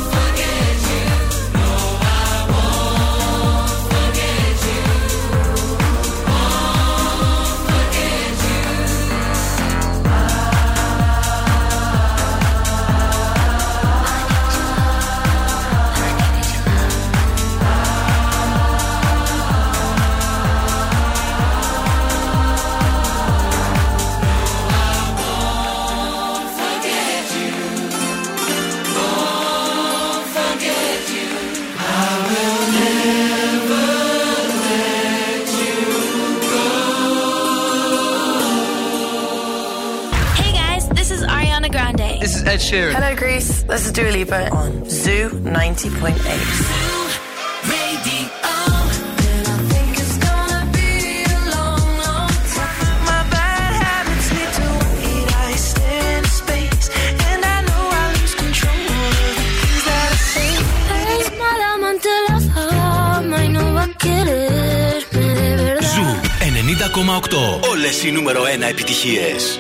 you. Won't forget you. Hey guys, this is Ariana Grande. This is Ed Sheeran. Hello Greece, this is Dua Lipa on Zoo 90.8. Ζου 90,8. Όλες οι νούμερο 1 επιτυχίες.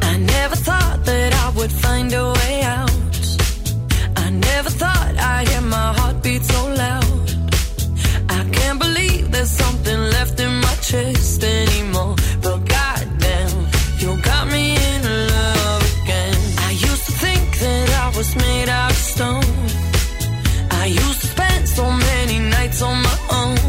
I never thought that I would find a way out. I never thought I'd hear my heartbeat so loud. I can't believe there's something left in my chest anymore. But goddamn, you got me in love again. I used to think that I was made out of stone. I used to spend so many nights on my own.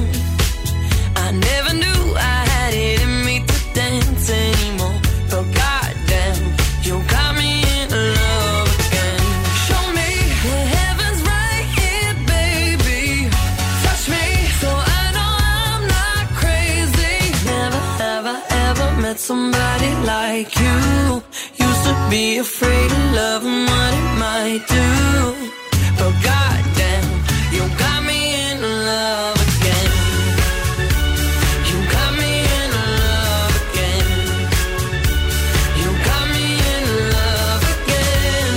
I never knew I had it in me to dance anymore. But goddamn, you got me in love again. Show me the heavens right here, baby. Touch me so I know I'm not crazy. Never, ever, ever met somebody like you. Used to be afraid of love and what it might do. But goddamn, you got me in love again. You got me in love again. You got me in love again.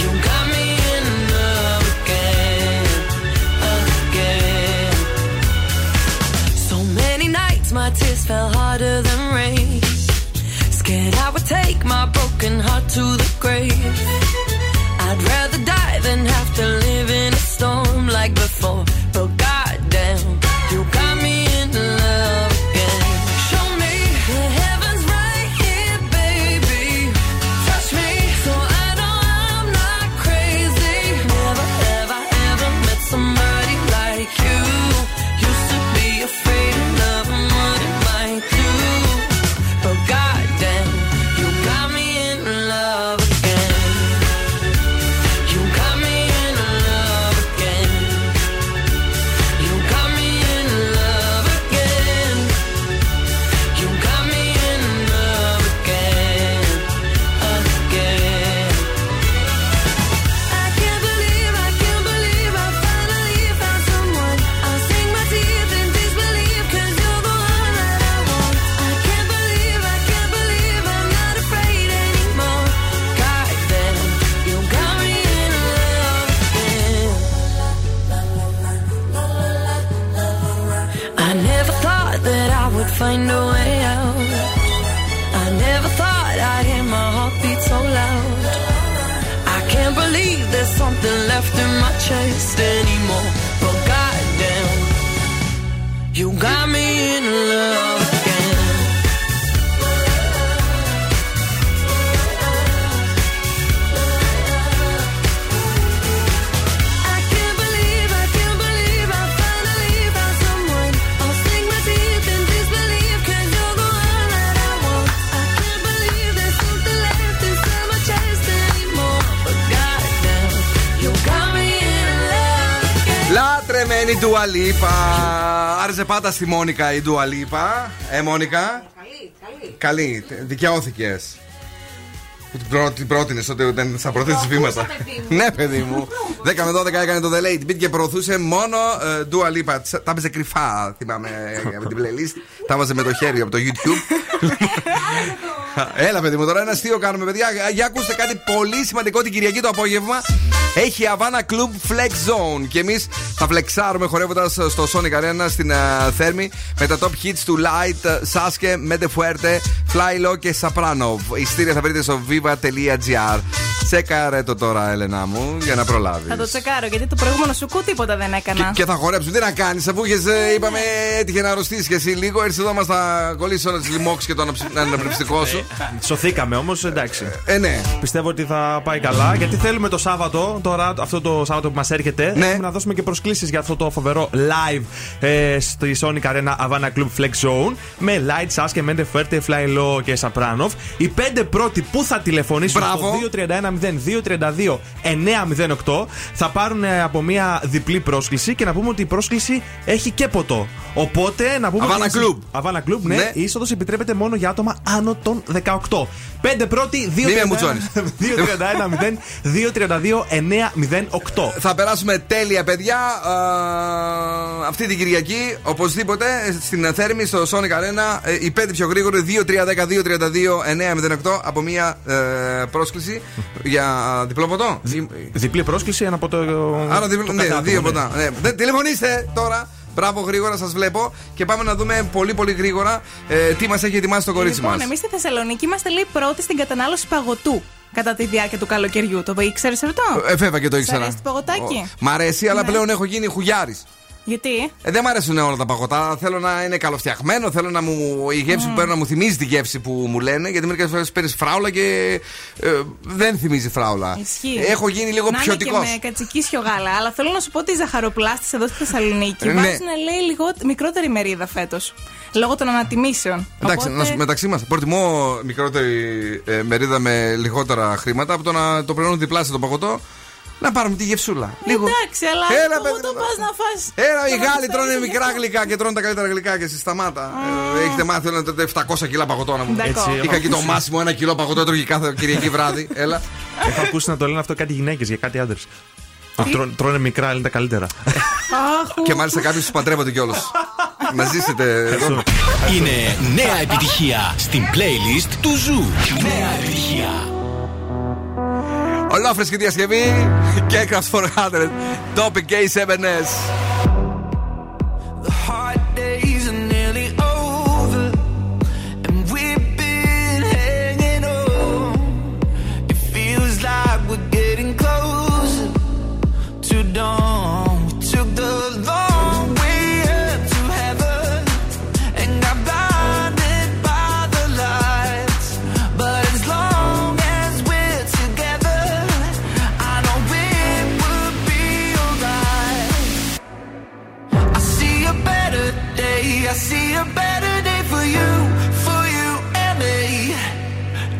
You got me in love again. Again. So many nights my tears fell harder than rain. Scared I would take my broken heart to the grave. I'd rather die than have to live in a storm like before. But goddamn, you got me in love again. Show me the heavens right here, baby. Touch me so I know I'm not crazy. Never, ever, ever met somebody like you. Used to be afraid of love and what it might do. But goddamn, you got me in love again. You got me in love again. You got me in love again. You got me in love again. Again. I can't believe I finally found someone. I'll sink my teeth in disbelief 'cause you're the one that I want. I can't believe I'm not afraid anymore. Goddamn, you got me in love again. I never thought that I would find a way out. I never thought I'd hear my heartbeat so loud. I can't believe there's something left in my chest anymore. But goddamn, you got me in love again. I can't believe I finally found someone. I'll sink my teeth in disbelief 'cause you're the one that I want. I can't believe there's something left inside my chest λατρεμένη Dua Lipa. Άρεσε πάντα στη Μόνικα η Dua Lipa. Μόνικα. Καλή. Δικαιώθηκες. Την πρότεινες ότι ήταν στα πρώτα της βήματα. Ναι, παιδί μου. 10 με 12 έκανε το The Late Beat και προωθούσε μόνο Dua Lipa. Τα έπαιζε κρυφά, θυμάμαι, από την playlist. Τα βάζε με το χέρι από το YouTube. Έλα, παιδί μου, τώρα ένα αστείο κάνουμε, παιδιά. Για ακούστε κάτι πολύ σημαντικό την Κυριακή το απόγευμα. Έχει Havana Club Flex Zone και εμείς θα φλεξάρουμε χορεύοντας στο Sonic Arena στην Θέρμη με τα top hits του Lights, Sasuke, Mente Fuerte, FY.LO και Saprano. Ειστήρια θα βρείτε στο viva.gr. Τσέκαρε το τώρα, Ελένα μου, για να προλάβεις. Θα το τσεκάρω, γιατί το προηγούμενο σου κου τίποτα δεν έκανα. Και θα χορέψουν, τι να κάνεις, αφού είπαμε έτυχε να αρρωστήσεις και εσύ λίγο. Έρθεις εδώ μας θα κολλήσεις όλες τις λοιμώξεις και το αναπνευστικό σου. Σωθήκαμε όμως, εντάξει. Ναι. Πιστεύω ότι θα πάει καλά, γιατί θέλουμε το Σάββατο, τώρα αυτό το Σάββατο που μας έρχεται, ναι, να δώσουμε και προσκλήσεις για αυτό το φοβερό live στη Sonic Arena Havana Club Flex Zone με Lights, Sasuke, Mente Fuerte, FY.LO και Sapranov. Οι 5 πρώτοι που θα τηλεφωνήσουν στο 231-0232-908 θα πάρουν από μια διπλή πρόσκληση και να πούμε ότι η πρόσκληση έχει και ποτό. Οπότε να πούμε. Havana Club, ναι. Η είσοδος επιτρέπεται μόνο για άτομα άνω των 18. 5 πρώτη, 231-0232-908. Θα περάσουμε τέλεια, παιδιά. Αυτή την Κυριακή, οπωσδήποτε, στην Θέρμη, στο Sonic Arena, οι 5 πιο γρήγοροι, 231-0232-908 από μια πρόσκληση. Για διπλό ποτό. Διπλή πρόσκληση, ένα ποτό. Άρα διπλό, ναι, δύο ποτά. Ναι. Τηλεφωνήστε τώρα. Μπράβο, γρήγορα σας βλέπω. Και πάμε να δούμε πολύ πολύ γρήγορα τι μας έχει ετοιμάσει το κορίτσι μας. Λοιπόν, εμείς στη Θεσσαλονίκη είμαστε λέει πρώτοι στην κατανάλωση παγωτού κατά τη διάρκεια του καλοκαιριού. Το ήξερες αυτό? Βέβαια και το ήξερα. Μ' αρέσει το παγωτάκι. Μ' αρέσει, αλλά πλέον έχω γίνει χουγιάρης. Γιατί? Δεν μου αρέσουν όλα τα παγωτά. Θέλω να είναι καλοφτιαχμένο. Θέλω να μου, η γεύση που παίρνω να μου θυμίζει τη γεύση που μου λένε. Γιατί μερικές φορές παίρνεις φράουλα και δεν θυμίζει φράουλα. Ισχύει. Έχω γίνει λίγο πιωτικός. Ναι, και με κατσικίσιο γάλα. Αλλά θέλω να σου πω ότι οι ζαχαροπλάστες εδώ στη Θεσσαλονίκη βάζουν λέει μικρότερη μερίδα φέτος. Λόγω των ανατιμήσεων. Εντάξει, οπότε... μεταξύ μας. Προτιμώ μικρότερη μερίδα με λιγότερα χρήματα από το να το πληρώνουν διπλάσια το παγωτό. Να πάρουμε τη γευσούλα. Εντάξει, αλλά πού το πας να φας. Έλα, οι Γάλλοι τρώνε μικρά γλυκά και τρώνε τα καλύτερα γλυκά και εσείς σταμάτα. Έχετε μάθει όλα τα 700 κιλά παγωτό να μου πείτε. Είχα και το Μάσιμο 1 κιλό παγωτό, έτρωγε κάθε Κυριακή βράδυ. Έλα. Έχω ακούσει να το λένε αυτό κάτι γυναίκες για κάτι άντρες. Τρώνε μικρά, είναι τα καλύτερα. Και μάλιστα κάποιους τους παντρεύονται κιόλας. Να ζήσετε εδώ. Είναι νέα επιτυχία στην playlist του Ζου. Νέα επιτυχία. Ολόφρες και διασκευή και Aircraft 400 Topic K7S. The hard days are nearly over and we've been hanging on. It feels like we're getting closer to dawn. We took the long way up to heaven and got blinded by the lights. But as long as we're together I see a better day for you and me.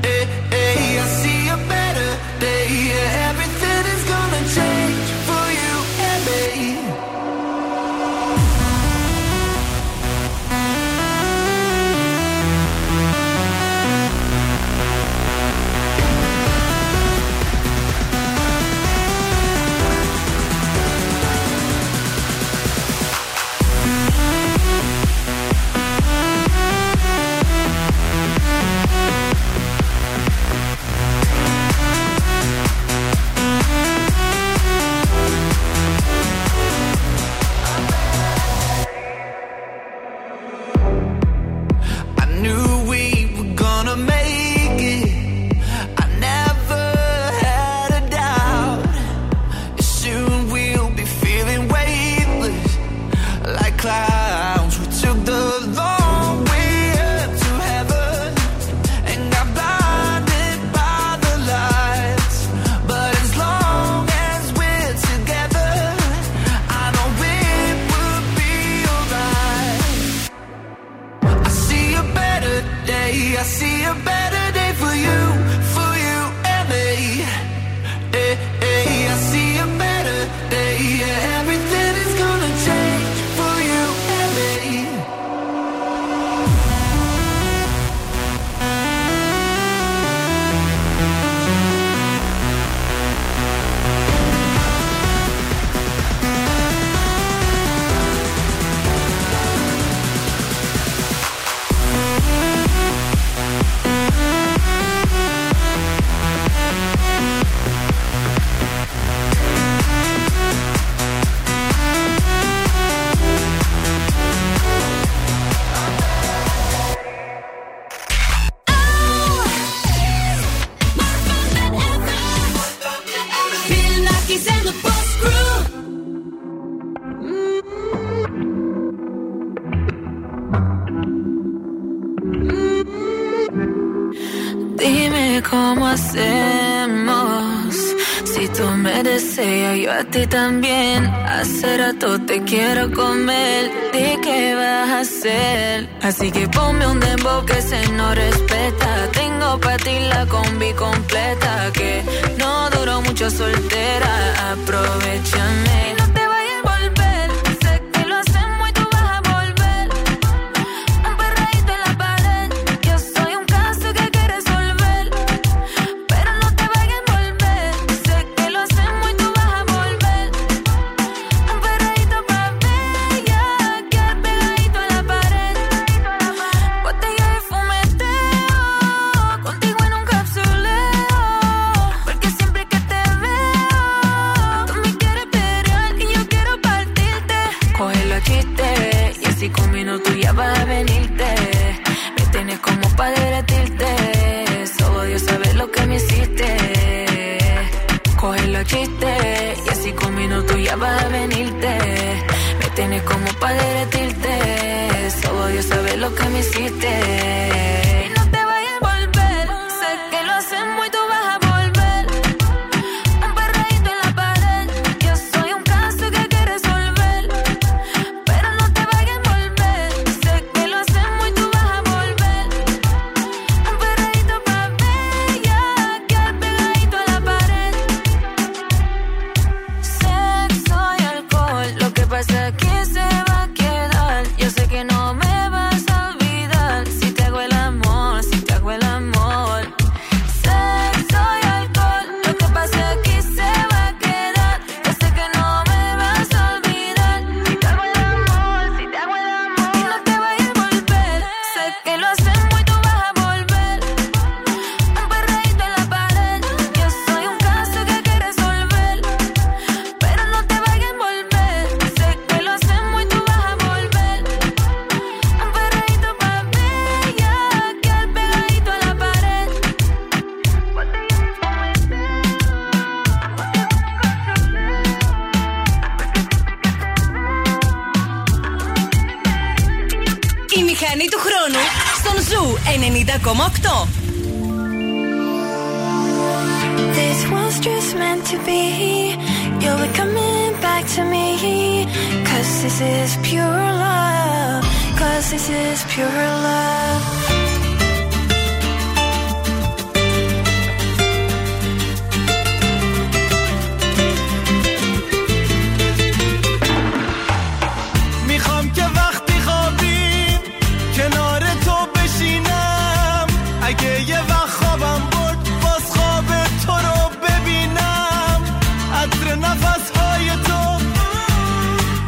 Hey, hey, I see a better day. Yeah, everything is gonna change for you and me. cómo hacemos. Si tú me deseas, yo a ti también. Hace rato te quiero comer. ¿De qué vas a hacer? Así que ponme un dembow que se nos respeta. Tengo pa' ti la combi completa. Que no duró mucho soltera. Aprovechame.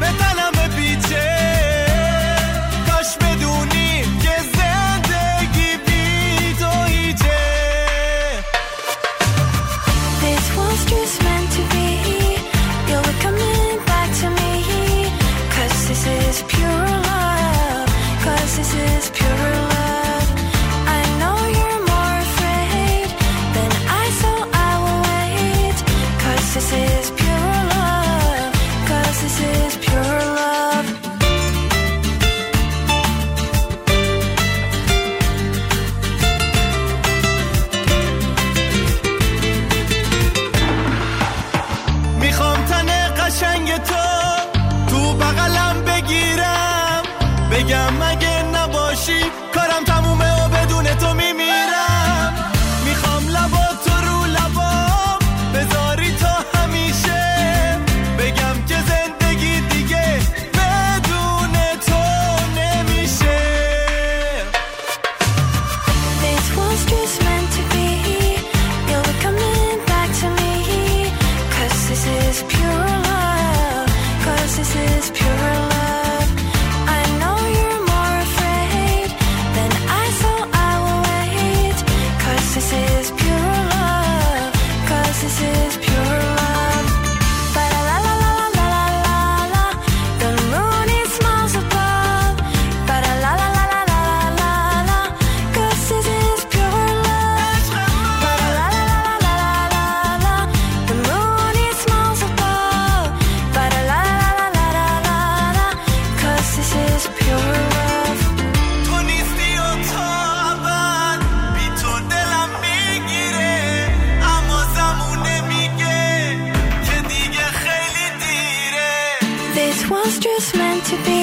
به تنم پیچه کاش بدونی که زنده was just meant to be.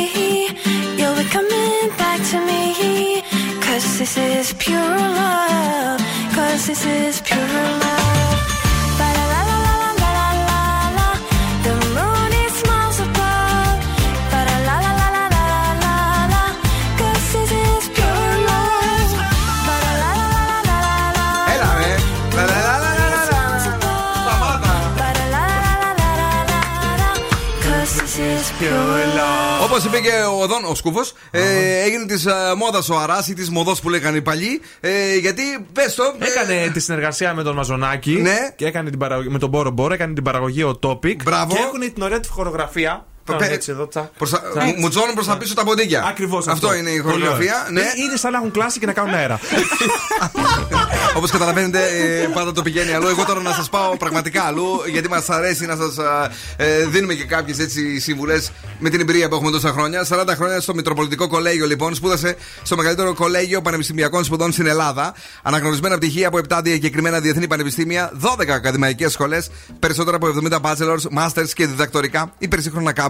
You'll be coming back to me. Cause this is pure love. Cause this is pure love. Ba-la-la-la-la-la-la-la. The moon it smiles above. Ba-la-la-la-la-la-la-la. Cause this is pure love. Ba-la-la-la-la-la-la. Έλα ρε, cause this is pure love. Όπως είπε και ο Δον ο Σκουβο, έγινε της μόδας ο Αράς ή της μοδός που λέγανε οι παλιοί. Γιατί πες το. Έκανε τη συνεργασία με τον Μαζονάκη. Ναι. Και έκανε την παραγωγή, με τον Μπόρο Μπόρο, έκανε την παραγωγή ο Topic. Μπράβο. Και έχουν την ωραία τη χορογραφία. Μου τσώνουν προς τα πίσω τα ποντίκια. Ακριβώς αυτό. Αυτό είναι η χορογραφία. Είναι σαν να έχουν κλάσει και να κάνουν αέρα. Όπως καταλαβαίνετε, πάντα το πηγαίνει αλλού. Εγώ τώρα να σας πάω πραγματικά αλλού, γιατί μας αρέσει να σας δίνουμε και κάποιες έτσι συμβουλές με την εμπειρία που έχουμε τόσα χρόνια. 40 χρόνια στο Μητροπολιτικό Κολέγιο, λοιπόν. Σπούδασε στο μεγαλύτερο κολέγιο πανεπιστημιακών σπουδών στην Ελλάδα. Αναγνωρισμένα πτυχία από 7 διακεκριμένα διεθνή πανεπιστήμια, 12 ακαδημαϊκές σχολές, περισσότερα από 70 bachelors, masters και διδακτορικά υπερσύγχρονα κάμπουζες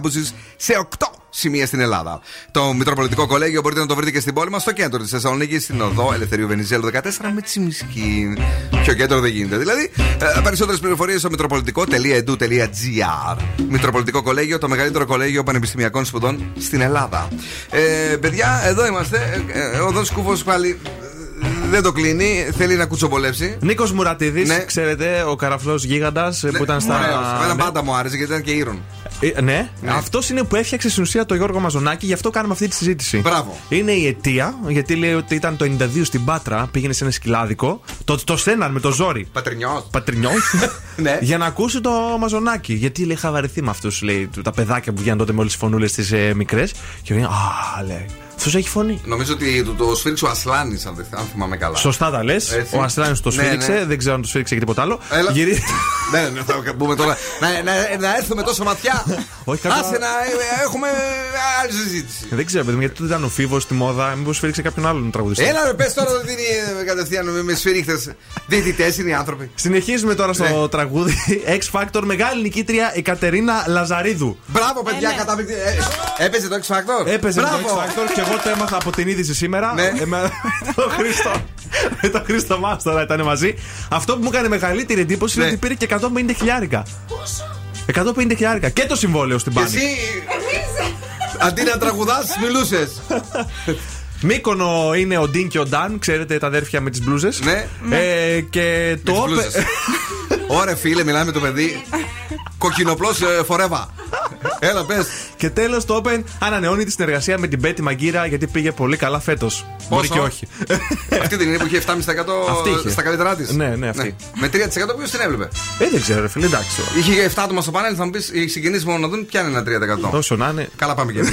σε 8 σημεία στην Ελλάδα. Το Μητροπολιτικό Κολέγιο μπορείτε να το βρείτε και στην πόλη μας, στο κέντρο της Θεσσαλονίκης, στην οδό Ελευθερίου Βενιζέλου 14 με Τσιμισκή. Πιο κέντρο δεν γίνεται. Δηλαδή, περισσότερες πληροφορίες στο μητροπολιτικό.edu.gr. Μητροπολιτικό Κολέγιο, το μεγαλύτερο κολέγιο πανεπιστημιακών σπουδών στην Ελλάδα. Παιδιά, εδώ είμαστε. Ο Δον Σκουβος πάλι δεν το κλείνει, θέλει να κουτσομπολέψει. Νίκος Μουρατίδης, ναι. Ξέρετε, ο καραφλός γίγαντας, ναι, που ήταν στα. Εμένα πάντα μου άρεσε γιατί ήταν και ήρων. Ναι, ναι. Αυτός είναι που έφτιαξε στην ουσία το Γιώργο Μαζονάκη, γι' αυτό κάνουμε αυτή τη συζήτηση. Μπράβο. Είναι η αιτία, γιατί λέει ότι ήταν το 92 στην Πάτρα, πήγαινε σε ένα σκυλάδικο, το στέναν με το ζόρι. Πατρινιός. Ναι. Για να ακούσει το Μαζονάκη. Γιατί λέει, είχα βαρεθεί με αυτούς, λέει, τα παιδάκια που βγαίνουν τότε με όλες τις φωνούλες τις μικρές. Και λέει, α, λέει. Αυτός έχει φωνή. Νομίζω ότι το σφίριξε ο Ασλανης, αν θυμάμαι καλά. Σωστά τα λες. Ο Ασλανης το σφίριξε, ναι, ναι. Δεν ξέρω αν το σφίριξε και τίποτα άλλο. Ναι, θα πούμε τώρα. Να έρθουμε τόσο ματιά. Άσε να έχουμε άλλη συζήτηση. Δεν ξέρω, παιδί μου, γιατί τότε ήταν ο Φίβος στη μόδα. Μήπως σφίριξε κάποιον άλλον τραγουδιστή. Έλα, ρε, πες τώρα ότι είναι κατευθείαν με σφίριχτες. Διαιτητές είναι οι άνθρωποι. Συνεχίζουμε τώρα στο τραγούδι X Factor. Μεγάλη νικήτρια η Κατερίνα Λαζαρίδου. Μπράβο, παιδιά, καταπληκτή. Έπαιζε το X Factor. Έπαιζε το X Factor. Εγώ το έμαθα από την είδηση σήμερα. Ναι. Με τον Χρήστο Μάστορα ήταν μαζί. Αυτό που μου έκανε μεγαλύτερη εντύπωση, ναι, είναι ότι πήρε και 150 χιλιάρικα. Πόσο? 150 χιλιάρικα. Και το συμβόλαιο στην Panic. Εσύ, αντί να τραγουδάς, μιλούσες. Μύκονο είναι ο Ντίν και ο Νταν. Ξέρετε τα αδέρφια με τις μπλούζες. Ναι. Και το όπε. Ωραία, φίλε, μιλάμε το παιδί. Κοκκινοπλός φορεύα. Έλα, πες. Και τέλος, το Open ανανεώνει τη συνεργασία με την Πέτη Μαγκύρα, γιατί πήγε πολύ καλά φέτος. Μπορεί και όχι. Αυτή την είναι που είχε 7,5% στα καλύτερά της. Ναι, ναι, αυτή. Ναι. Με 3% ποιος την έβλεπε. Δεν ξέρω, ρε φίλε, εντάξει. Είχε 7 άτομα στο πανέλ, θα μου πεις, οι συγγενείς μόνο να δουν, ποια είναι ένα 3%. Όσο να είναι. Καλά, πάμε κι εμείς.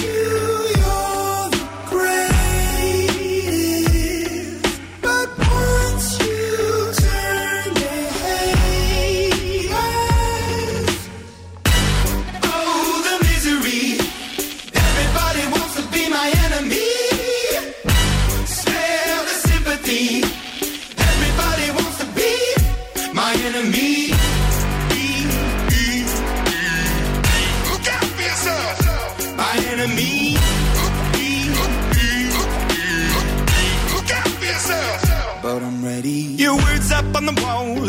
Tell you you're the greatest, but once you turn your haters, oh the misery. My enemy, spare the sympathy. Everybody wants to be my enemy. Look out for yourself. My enemy. Look out for yourself. But I'm ready. Your words up on the wall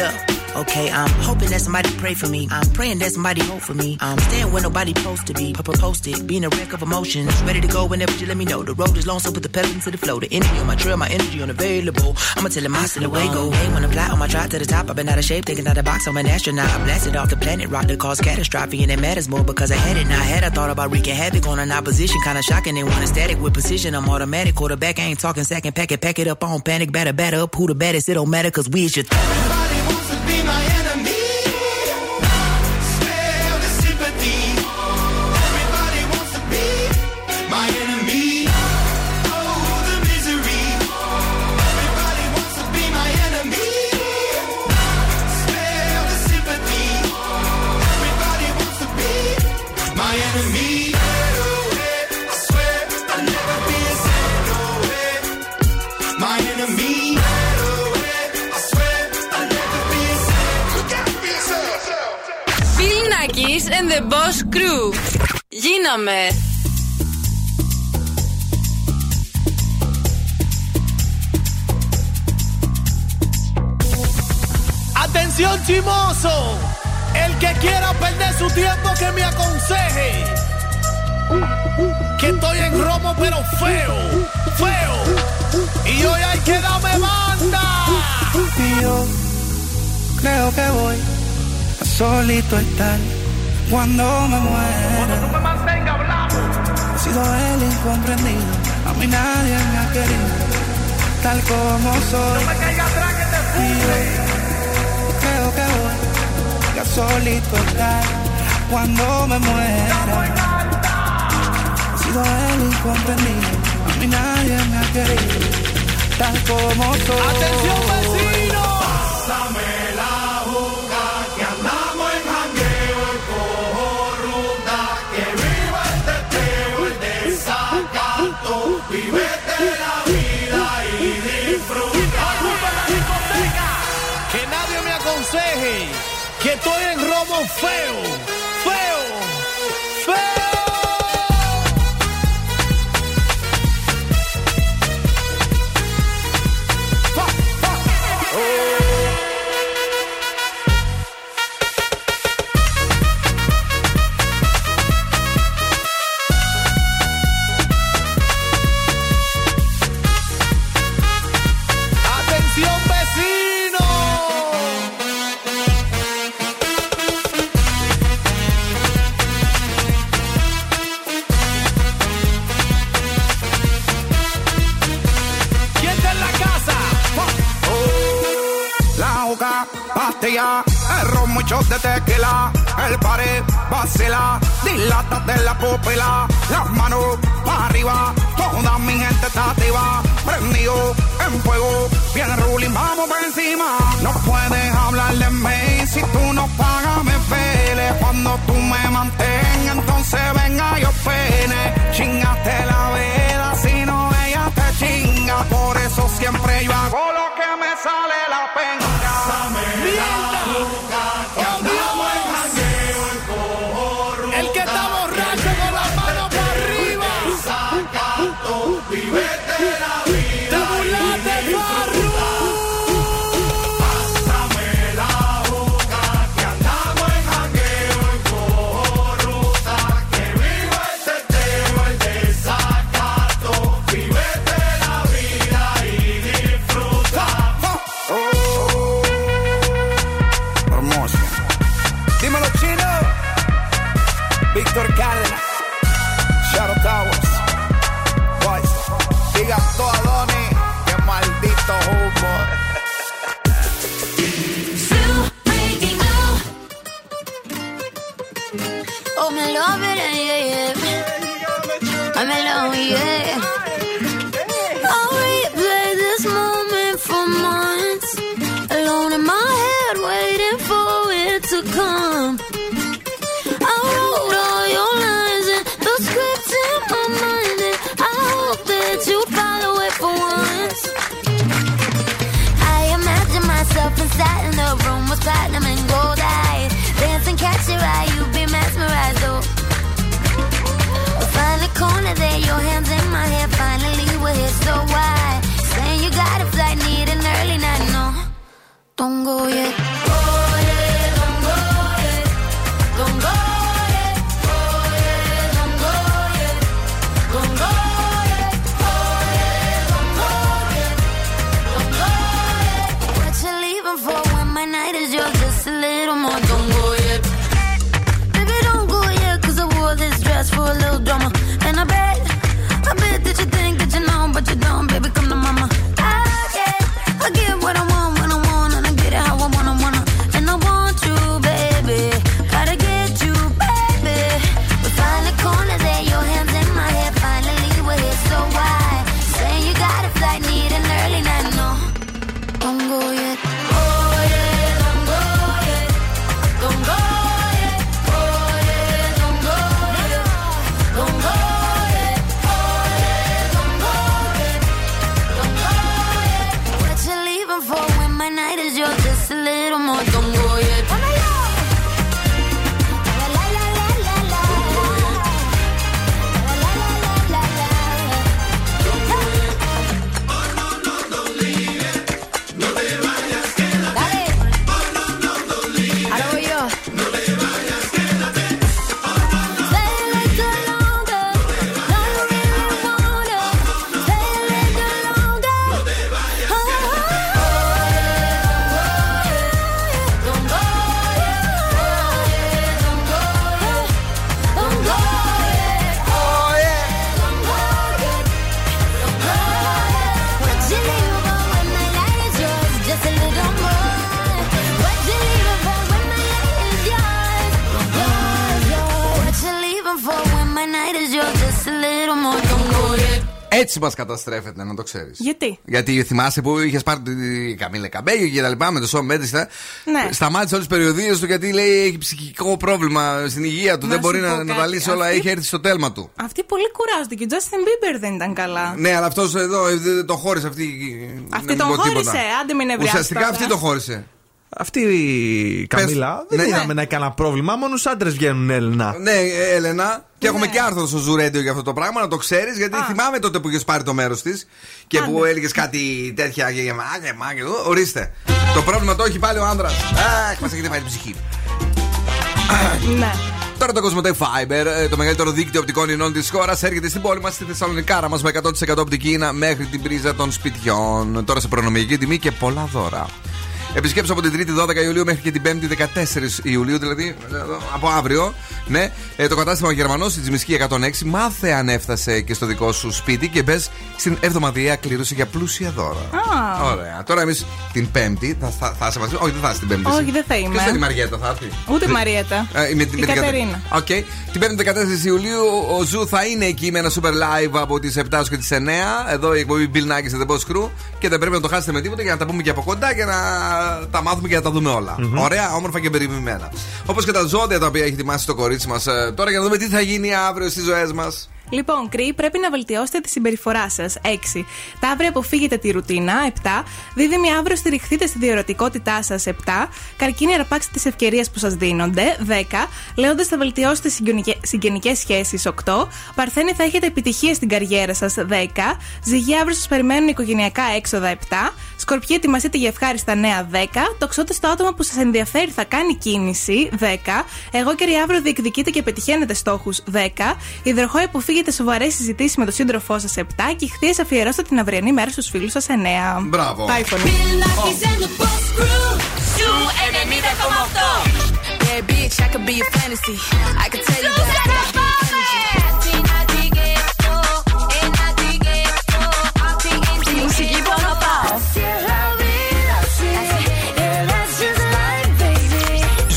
look, okay, I'm hoping that somebody pray for me. I'm praying that somebody hope for me. I'm staying where nobody supposed to be. Papa posted, being a wreck of emotions. Ready to go whenever you let me know. The road is long, so put the pedal into the flow. The energy on my trail, my energy unavailable. I'ma tell it my silhouette go. Hey, when I fly on my drive to the top, I've been out of shape, thinking out of box, I'm an astronaut. I blasted off the planet, rock that caused catastrophe, and it matters more because I had it. Now I had, I thought about wreaking havoc on an opposition. Kinda shocking, they want a static with precision. I'm automatic, quarterback, I ain't talking second packet. Pack it up, on panic, batter up. Who the baddest? It don't matter, cause we is your and the Boss Crew. Γίναμε. Atención chimoso. El que quiera perder su tiempo que me aconseje. Que estoy en romo pero feo, feo. Y hoy hay que darme banda. Y yo creo que voy a solito estar. Cuando me muera, cuando tú me mantengas hablando, he sido el incomprendido. A mí nadie me ha querido, tal como soy. No me caiga atrás que te fuiste. Creo que voy ya solito estar. Cuando me muera, he sido el incomprendido. A mí nadie me ha querido, tal como soy. Atención vecino, pásame. Que estoy en robo feo, feo, feo. Atención vecino. Muchos de tequila, el pared vacila, dilátate la pupila, las manos para arriba, toda mi gente está activa, prendido en fuego, viene ruling, vamos para encima. No puedes hablarle en mí, si tú no pagas me pele, cuando tú me mantengas, entonces venga yo pene, chingate la vela, si no ella te chinga, por eso siempre yo hago lo que me sale la penca. Platinum and gold eyes, dance and catch your eye, you'll be mesmerized, oh. Find the corner there, your hands in my hair, finally we're here, so why? Saying you got a flight, need an early night, no. don't go yet. Έτσι μας καταστρέφεται, να το ξέρεις. Γιατί? Γιατί θυμάσαι που είχες πάρει τη Καμίλε Καμπέγιο και τα λοιπά με το Σόμ Μέντες. Ναι. Σταμάτησε όλες τις περιοδίες του γιατί λέει έχει ψυχικό πρόβλημα στην υγεία του. Μας δεν μπορεί να τα λύσει όλα. Έχει έρθει στο τέλμα του. Αυτοί πολύ κουράζονται και ο Justin Bieber δεν ήταν καλά. Ναι, αλλά αυτός εδώ το χώρισε. Αυτή τον χώρισε. Άντε μην ευρεάζει. Ουσιαστικά αυτή το χώρισε. Αυτή η Καμίλα δεν είδαμε να έχει κανένα πρόβλημα. Μόνο άντρες βγαίνουν, Έλενα. Ναι, Έλενα. Και έχουμε και άρθρο στο Zouretio για αυτό το πράγμα, να το ξέρεις. Γιατί θυμάμαι τότε που είχες πάρει το μέρος της και που έλεγες κάτι τέτοια. Και ορίστε. Το πρόβλημα το έχει πάλι ο άνδρας. Αχ, μας έχετε πάει την ψυχή. Ναι. Τώρα το Κοσμοτέ Fiber, το μεγαλύτερο δίκτυο οπτικών ινών της χώρας, έρχεται στην πόλη μας, στη Θεσσαλονικάρα μας, με 100% οπτική ίνα μέχρι την πρίζα των σπιτιών. Τώρα σε προνομιακή τιμή και πολλά δώρα. Επισκέψτε από την 3η 12 Ιουλίου μέχρι και την 5η 14 Ιουλίου, δηλαδή από αύριο. Ναι, το κατάστημα Γερμανό στη Τζιμισκή 106. Μάθε αν έφτασε και στο δικό σου σπίτι και μπες στην εβδομαδιαία κλήρωση για πλούσια δώρα. Oh. Ωραία. Τώρα εμείς την 5η θα είσαι μαζί. Όχι, δεν θα είσαι την 5η. Όχι, δεν θα είμαι. Ποιος είναι η Μαριέτα, θα έρθει. Ούτε η Μαριέτα. Η Κατερίνα. Okay. Την 5η 14 Ιουλίου ο Ζου θα είναι εκεί με ένα super live από τις 7 και τις 9. Εδώ η εκπομπή Bill Nakis The Boss Crew και δεν πρέπει να το χάσετε με τίποτα για να τα πούμε και από κοντά και να τα μάθουμε και να τα δούμε όλα. Mm-hmm. Ωραία, όμορφα και περιμημένα. Όπως και τα ζώδια τα οποία έχει ετοιμάσει το κορίτσι μας τώρα, για να δούμε τι θα γίνει αύριο στις ζωές μας. Λοιπόν, Κριή, πρέπει να βελτιώσετε τη συμπεριφορά σας. 6. Ταύροι, αποφύγετε τη ρουτίνα. 7. Δίδυμοι, αύριο στηριχθείτε στη διορατικότητά σας. 7. Καρκίνοι, αρπάξτε τις ευκαιρίες που σας δίνονται. 10. Λέοντες, θα βελτιώσετε συγγενικές σχέσεις. 8. Παρθένοι, θα έχετε επιτυχίες στην καριέρα σας. 10. Ζυγοί, αύριο σας περιμένουν οικογενειακά έξοδα. 7. Σκορπιοί, ετοιμαστείτε για ευχάριστα νέα. 10. Τοξότες, το άτομο που σας ενδιαφέρει θα κάνει κίνηση. 10. Αιγόκεροι, αύριο διεκδικείτε και πετυχαίνετε στόχους. 10. Υδροχόοι, για σοβαρές συζητήσεις με τον σύντροφό σας. 7. Και Ιχθύες, αφιερώστε την αυριανή μέρα στους φίλους σας. 9. Μπράβο.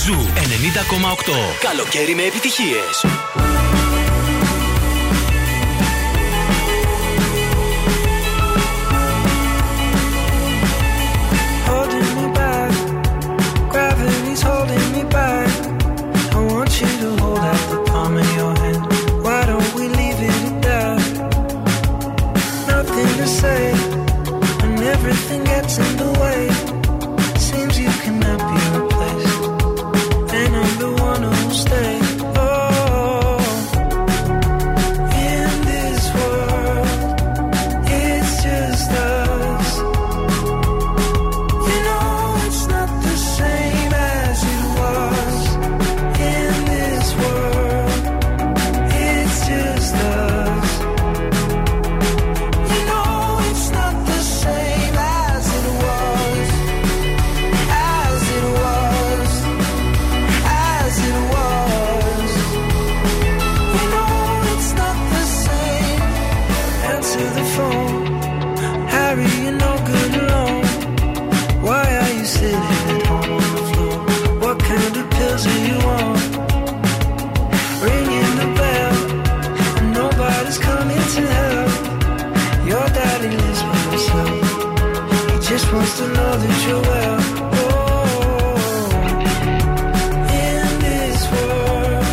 Ζου 90,8. Καλοκαίρι με επιτυχίες. Holding me back. I want you to hold out the palm of your hand. Why don't we leave it at that? Nothing to say when everything gets in the way. Seems you cannot be replaced, and I'm the one who'll stay. Oh, in this world, it's just us. You know it's not. just wants to know that you're well. Oh, in this world,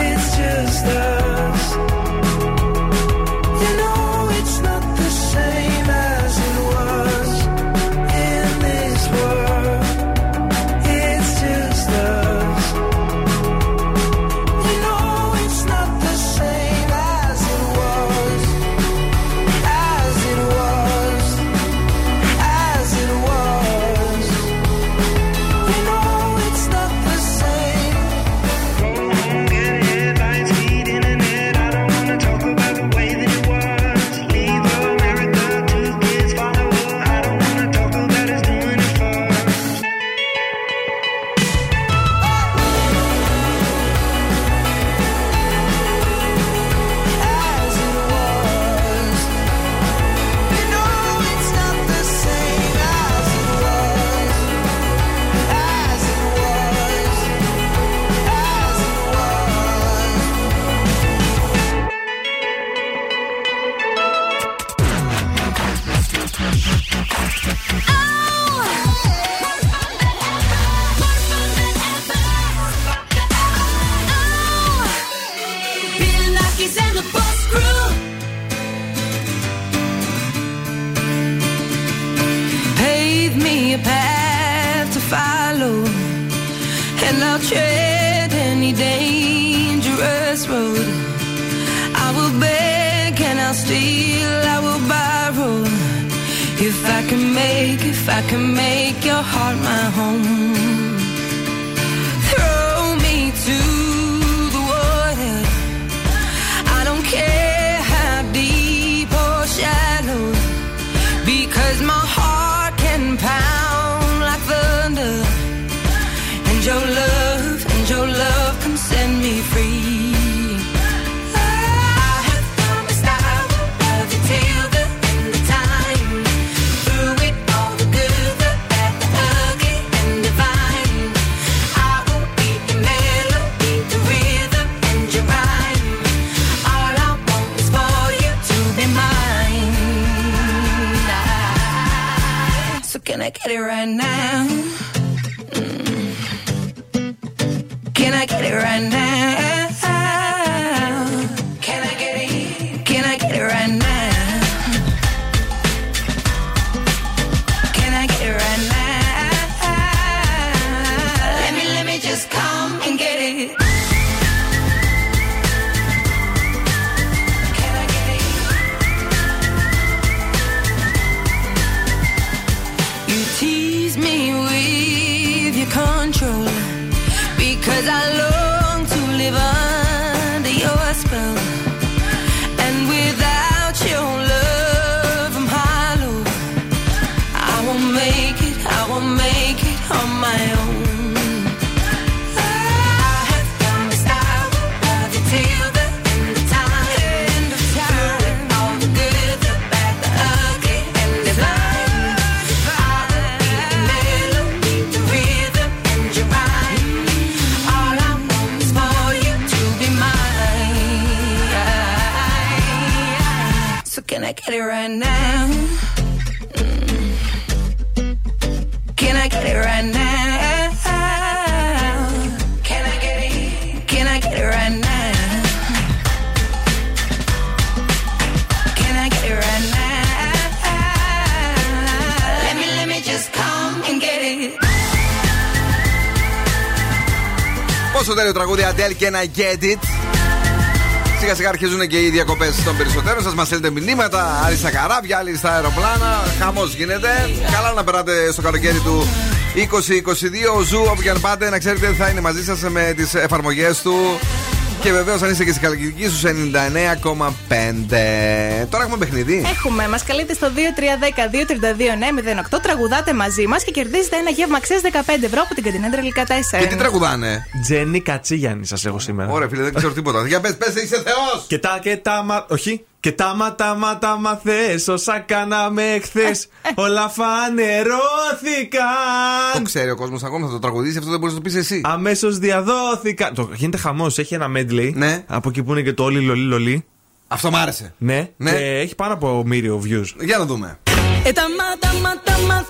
it's just us. You know it's not the same as it was. In this world, it's just us. You know it's not the same as it was. As it was. As it was. You know it's not the same. Go home, get a headline, speed internet. I don't wanna talk about the way that it was. Leave America, two kids follow up. I don't wanna talk about us doing it first. As it was. You know it's not the same as it was. As it was. As it was. Bill Nakis and the Boss Crew. Pave me a path to follow, and I'll tread any dangerous road. I will beg and I'll steal, I will borrow. If I can make your heart my home. Throw me to the water, I don't care how deep or shallow, because my heart can pound like thunder, and your love can set me free. I have promised I will love you till the end of time, through it all, the good, the bad, the ugly, and divine. I will be the melody, the rhythm, and your rhyme. All I want is for you to be mine. So can I get it right now? Can I get it right now? Can I get it right now? Can I get it right now? Let me just come and get it. Can I get it? You tease me with your control, because I long to live under your spell. And without your love, I'm hollow. I won't make it on my own. I have promised I will love you till the end of time, through it all, the good, the bad, the ugly, and divine. I will be the melody, the rhythm, and your rhyme. All I want is for you to be mine. So can I get it right now? Can I get it right now? Can I get it right now? Can I get it right now? Let me just come and get it. Πόσο τέλειο τραγούδι, Αντέλ, και ένα Get It. Σιγά σιγά αρχίζουν και οι διακοπές των περισσότερων σας. Μας στέλνετε μηνύματα, άλλοι στα καράβια, άλλοι στα αεροπλάνα. Χαμός γίνεται. Καλά να περάτε στο καλοκαίρι του 2022. Ο Ζου, όπου και αν πάτε, να ξέρετε θα είναι μαζί σας με τις εφαρμογές του. Και βεβαίως αν είστε και στην Καλλικική στους 99,5. Τώρα έχουμε παιχνίδι. Έχουμε, μας καλείτε στο 2310-232-908. Τραγουδάτε μαζί μας και κερδίζετε ένα γεύμα αξίας 15 ευρώ από την Κατινεντρα Λικατεσσε. Και τι τραγουδάνε? Τζένι Κατσίγιαννη σας έχω σήμερα. Ωραία φίλε, δεν ξέρω τίποτα. Για πες, είσαι θεός! Όχι. Και τα μα θες, όσα κάναμε χθες, όλα φανερώθηκαν. Το ξέρει ο κόσμος ακόμα, θα το τραγουδίσει, αυτό δεν μπορείς να το πεις εσύ. Αμέσως διαδόθηκαν. Γίνεται χαμός, έχει ένα medley, ναι. Από εκεί που είναι και το όλοι λολί. Αυτό μ' άρεσε. Ναι. Και έχει πάνω από 1.000.000 views. Για να δούμε. Εταμάτα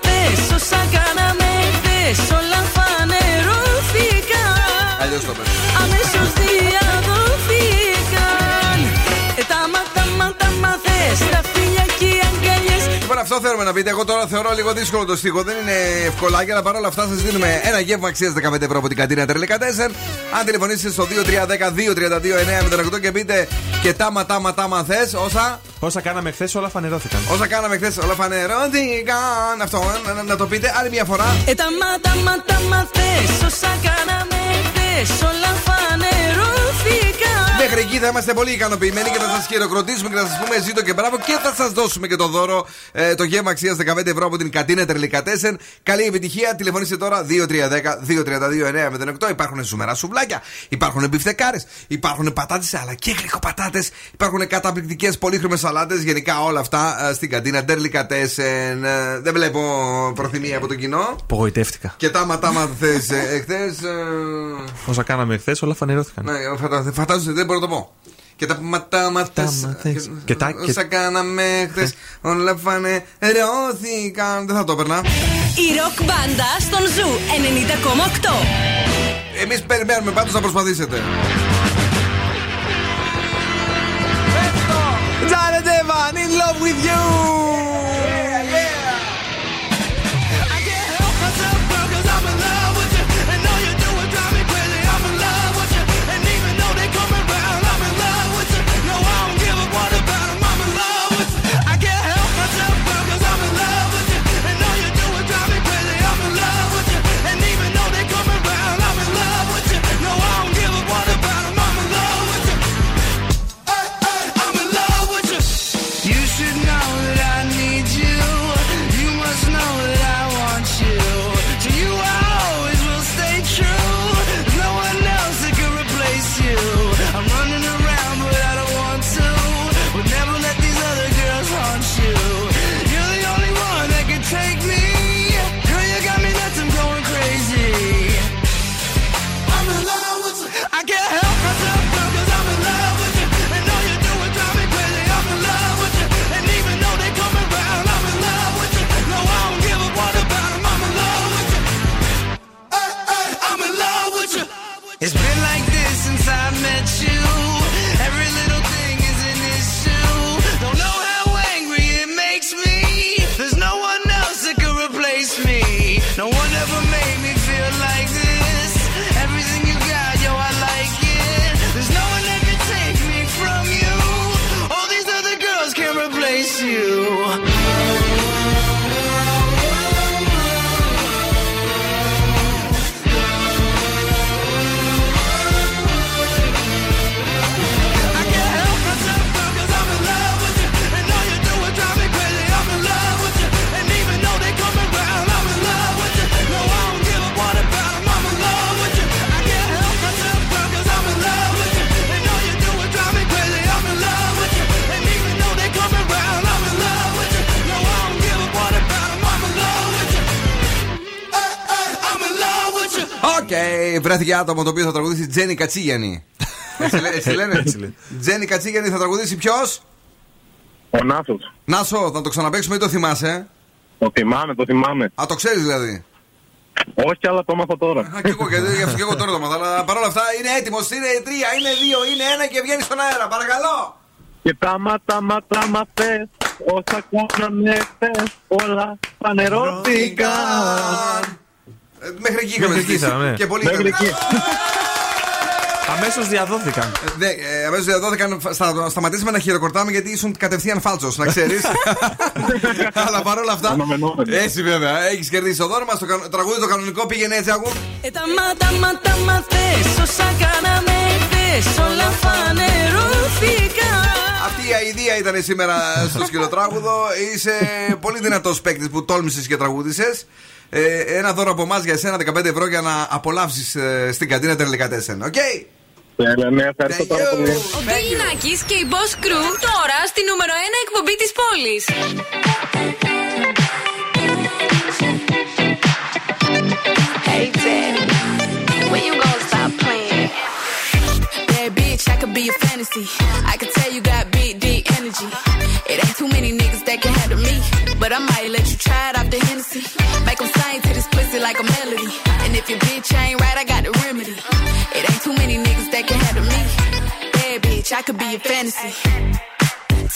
θες όσα κάναμε χθες, όλα φανερώθηκαν. Αλλιώς το πες. Αμέσως διαδοθήκαν. Εταμάτα θες τα φιλιά και οι αγκαλιές. Λοιπόν, αυτό θέλουμε να πείτε. Εγώ τώρα θεωρώ λίγο δύσκολο το στίχο. Δεν είναι ευκολάκια, αλλά παρόλα αυτά σας δίνουμε ένα γεύμα αξίας 15 ευρώ από την Κατινεντρα Λικατεσσε. Αν τηλεφωνήσετε στο 2310 232 908 και πείτε και τάμα θες όσα. Όσα κάναμε χθες όλα φανερώθηκαν. Όσα κάναμε χθες όλα φανερώθηκαν. Αυτό να το πείτε άλλη μια φορά. Εταμάτα θες όσα κάναμε χθες όλα φανερώθηκαν. Μέχρι εκεί θα είμαστε πολύ ικανοποιημένοι και θα σας χειροκροτήσουμε και θα σας πούμε ζήτω και μπράβο και θα σας δώσουμε και το δώρο, το γεύμα αξίας 15 ευρώ από την Κατινεντρα Λικατεσσε. Καλή επιτυχία. Τηλεφωνήστε τώρα 2310 232 908. Υπάρχουν ζουμερά σουβλάκια, υπάρχουν μπιφτεκάρες, υπάρχουν πατάτες αλλά και γλυκοπατάτες, υπάρχουν καταπληκτικές πολύχρωμες σαλάτες. Γενικά όλα αυτά στην Κατινεντρα Λικατεσσε. Δεν βλέπω προθυμία από το κοινό. Απογοητεύτηκα. Και τάμα χθες. Όσα κάναμε χθες όλα φανερώθηκαν. Ναι, φαντάζομαι δεν μπορώ να το πω. Και τα ματάματα. Όσα κάναμε χθες όλα φανερώθηκαν. Δεν θα το έπαιρνα. Η ροκ μπάντα στον Ζου 90,8. Εμείς περιμένουμε πάντως να προσπαθήσετε. Jared Evan, in love with you. Yeah, yeah. I can't help myself, girl, 'cause I'm in love with you. And all you do is drive me crazy. I'm in love with you. And even though they coming round, I'm in love with you. No, I don't give a what about 'em. I'm in love with you. I can't help myself, girl, 'cause I'm in love with you. And all you do is drive me crazy. I'm in love with you. And even though they coming round, I'm in love with you. No, I don't give a what about 'em. I'm in love with you. It's been like this since I met you. Every little thing is an issue. Don't know how angry it makes me. There's no one else that could replace me. No one ever made me feel like this. Everything you got, yo, I like it. There's no one that can take me from you. All these other girls can't replace you. Και βρέθηκε άτομο το οποίο θα τραγουδήσει Τζένι Κατσίγιαννη. Έτσι λένε. Τζένι Κατσίγιαννη θα τραγουδήσει ποιος? Ο Νάσος. Νάσο, θα το ξαναπαίξουμε ή το θυμάσαι? Το θυμάμαι. Α, το ξέρεις δηλαδή? Όχι, αλλά το μάθα τώρα. Α, και εγώ τώρα το μάθα. Αλλά παρόλα αυτά είναι έτοιμος, είναι 3, είναι 2, είναι 1 και βγαίνει στον αέρα. Παρακαλώ. Και τα πες, όσα κάναμε χθες, όλα φανερώθηκαν. Μέχρι εκεί είχαμε στήσει και πολύ είχαμε. Αμέσως διαδόθηκαν. Αμέσως διαδόθηκαν. Σταματήσαμε να χειροκροτάμε γιατί ήσουν κατευθείαν φάλτσος, να ξέρεις. Αλλά παρόλα αυτά. Έτσι βέβαια, έχεις κερδίσει το δώρο μας. Το τραγούδι το κανονικό πήγαινε έτσι, άκου. Εταμάτα θες όσα κάναμε χθες, όλα φανερώθηκαν. Αυτή η αηδία ήταν σήμερα στο σκυλοτράγουδο. Είσαι πολύ δυνατός παίκτης που τόλμησες και τραγούδισες. Ένα δώρο από εμάς για εσένα, 15 ευρώ για να απολαύσεις στην Κατινεντρα Λικατεσσε. Οκ. Ναι, ευχαριστώ πάρα πολύ. Ο Bill Nakis και η Boss Crew τώρα στη νούμερο 1 εκπομπή της πόλης. Hey Ted, when you gonna stop playing? That bitch, I could be a fantasy. I could tell you got big, deep energy. It ain't too many niggas that can handle me, but I might let tied off the Hennessy. Make them sing to this pussy like a melody. And if your bitch ain't right, I got the remedy. It ain't too many niggas that can handle me. Bad bitch, I could be your fantasy.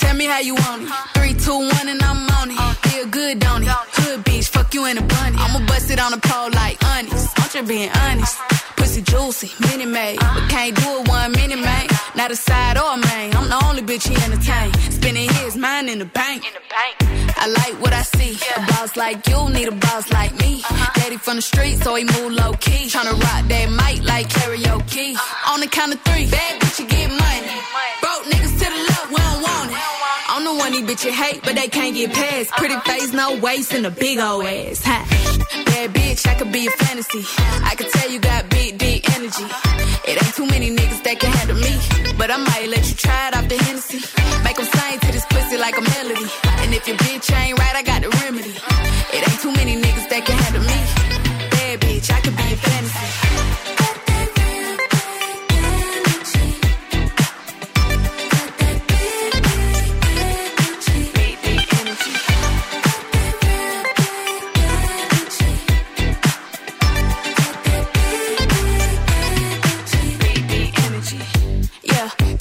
Tell me how you want it. 3, 2, 1, and I'm on it. Feel good, don't it? Hood bitch, fuck you in a bunny. I'ma bust it on the pole like honest. I'm just being honest. Pussy juicy, mini made, but can't do it one minute, man. Not a side or a main. I'm the only bitch he entertain. Spending his mind in the bank. I like what I see. A boss like you need a boss like me. Daddy from the street, so he move low key. Tryna rock that mic like karaoke. On the count of 3, bad bitch you get money. Broke niggas to the left, we don't want it. I'm the one these bitches hate, but they can't get past. Pretty face, no waist, and a big old ass. Huh? Bad bitch, I could be a fantasy. I could tell you got big, big energy. It ain't too many niggas that can handle me. But I might let you try it off the Hennessy. Make them sing to this pussy like a melody. And if your bitch ain't right, I got the remedy. It ain't too many niggas that can handle me. Bad bitch, I could be a fantasy.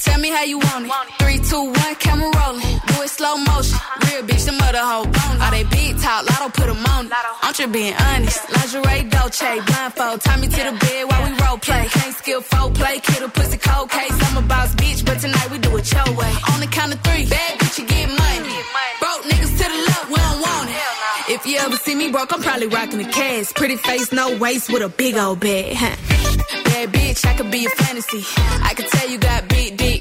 Tell me how you want it. 3, 2, 1, camera rolling. Do it slow motion. Real bitch, them other hoe bone. All they big talk, lotto put them on it. I'm just being honest. Lingerie, Dolce, blindfold. Tie me to the bed while we role play. Can't skill foreplay, kid a pussy cold case. I'm a boss bitch, but tonight we do it your way. On the count of 3, bad bitch, you get money. Broke niggas to the left, we don't want it. If you ever see me broke, I'm probably rocking the cash. Pretty face, no waist, with a big old bag. Bad bitch, I could be a fantasy. I could tell you got big, big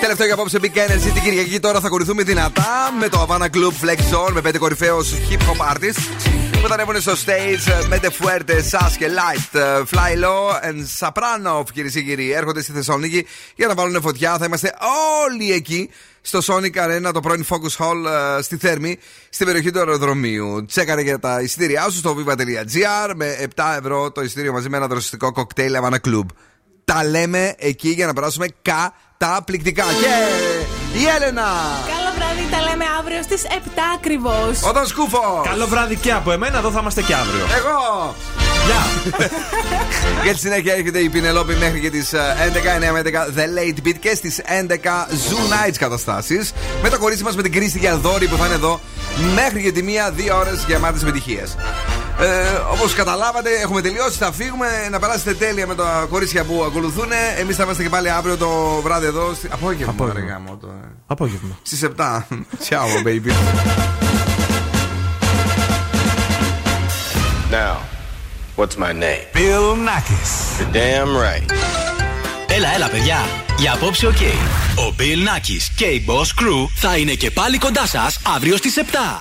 Τελευταίο για απόψε Big Energy την Κυριακή. Τώρα θα κορυφθούμε δυνατά με το Havana Club Flex Zone με 5 κορυφαίους hip hop artists που θα ανέβουν στο stage. Mente Fuerte, Sia, Lights, FY.LO and Saprano, κυρίες και κύριοι, έρχονται στη Θεσσαλονίκη για να βάλουν φωτιά. Θα είμαστε όλοι εκεί στο Sonic Arena, το πρώην Focus Hall στη Θέρμη, στην περιοχή του αεροδρομίου. Τσέκαρε για τα εισιτήριά σου στο viva.gr με 7 ευρώ το εισιτήριο μαζί με ένα δροσιστικό κοκτέιλ Havana Club. Τα λέμε εκεί για να περάσουμε τα πληκτικά. Και η Έλενα! Καλό βράδυ, τα λέμε αύριο στις 7 ακριβώς. Ο Δον Σκουβο! Καλό βράδυ και από εμένα, εδώ θα είμαστε και αύριο. Εγώ! Γεια! Yeah. Για τη συνέχεια έρχεται η Πινελόπη μέχρι και τις 11, 9 με 11 The Late Beat και στις 11 Zoo Nights καταστάσεις. Με το κορίτσι μας με την Κρίστη Γιανδόρη που θα είναι εδώ μέχρι και τη 1-2 ώρες γεμάτες επιτυχίες. Όπως καταλάβατε, έχουμε τελειώσει. Θα φύγουμε. Να περάσετε τέλεια με τα κορίτσια που ακολουθούν. Εμείς θα είμαστε και πάλι αύριο το βράδυ εδώ. Απόγευμα. Απόγευμα. Στις 7. Ciao, baby. Now, what's my name? Bill Nakis. You're damn right. Έλα, παιδιά. Για απόψε, οκ. Ο Bill Nakis και η Boss Crew θα είναι και πάλι κοντά σας αύριο στις 7.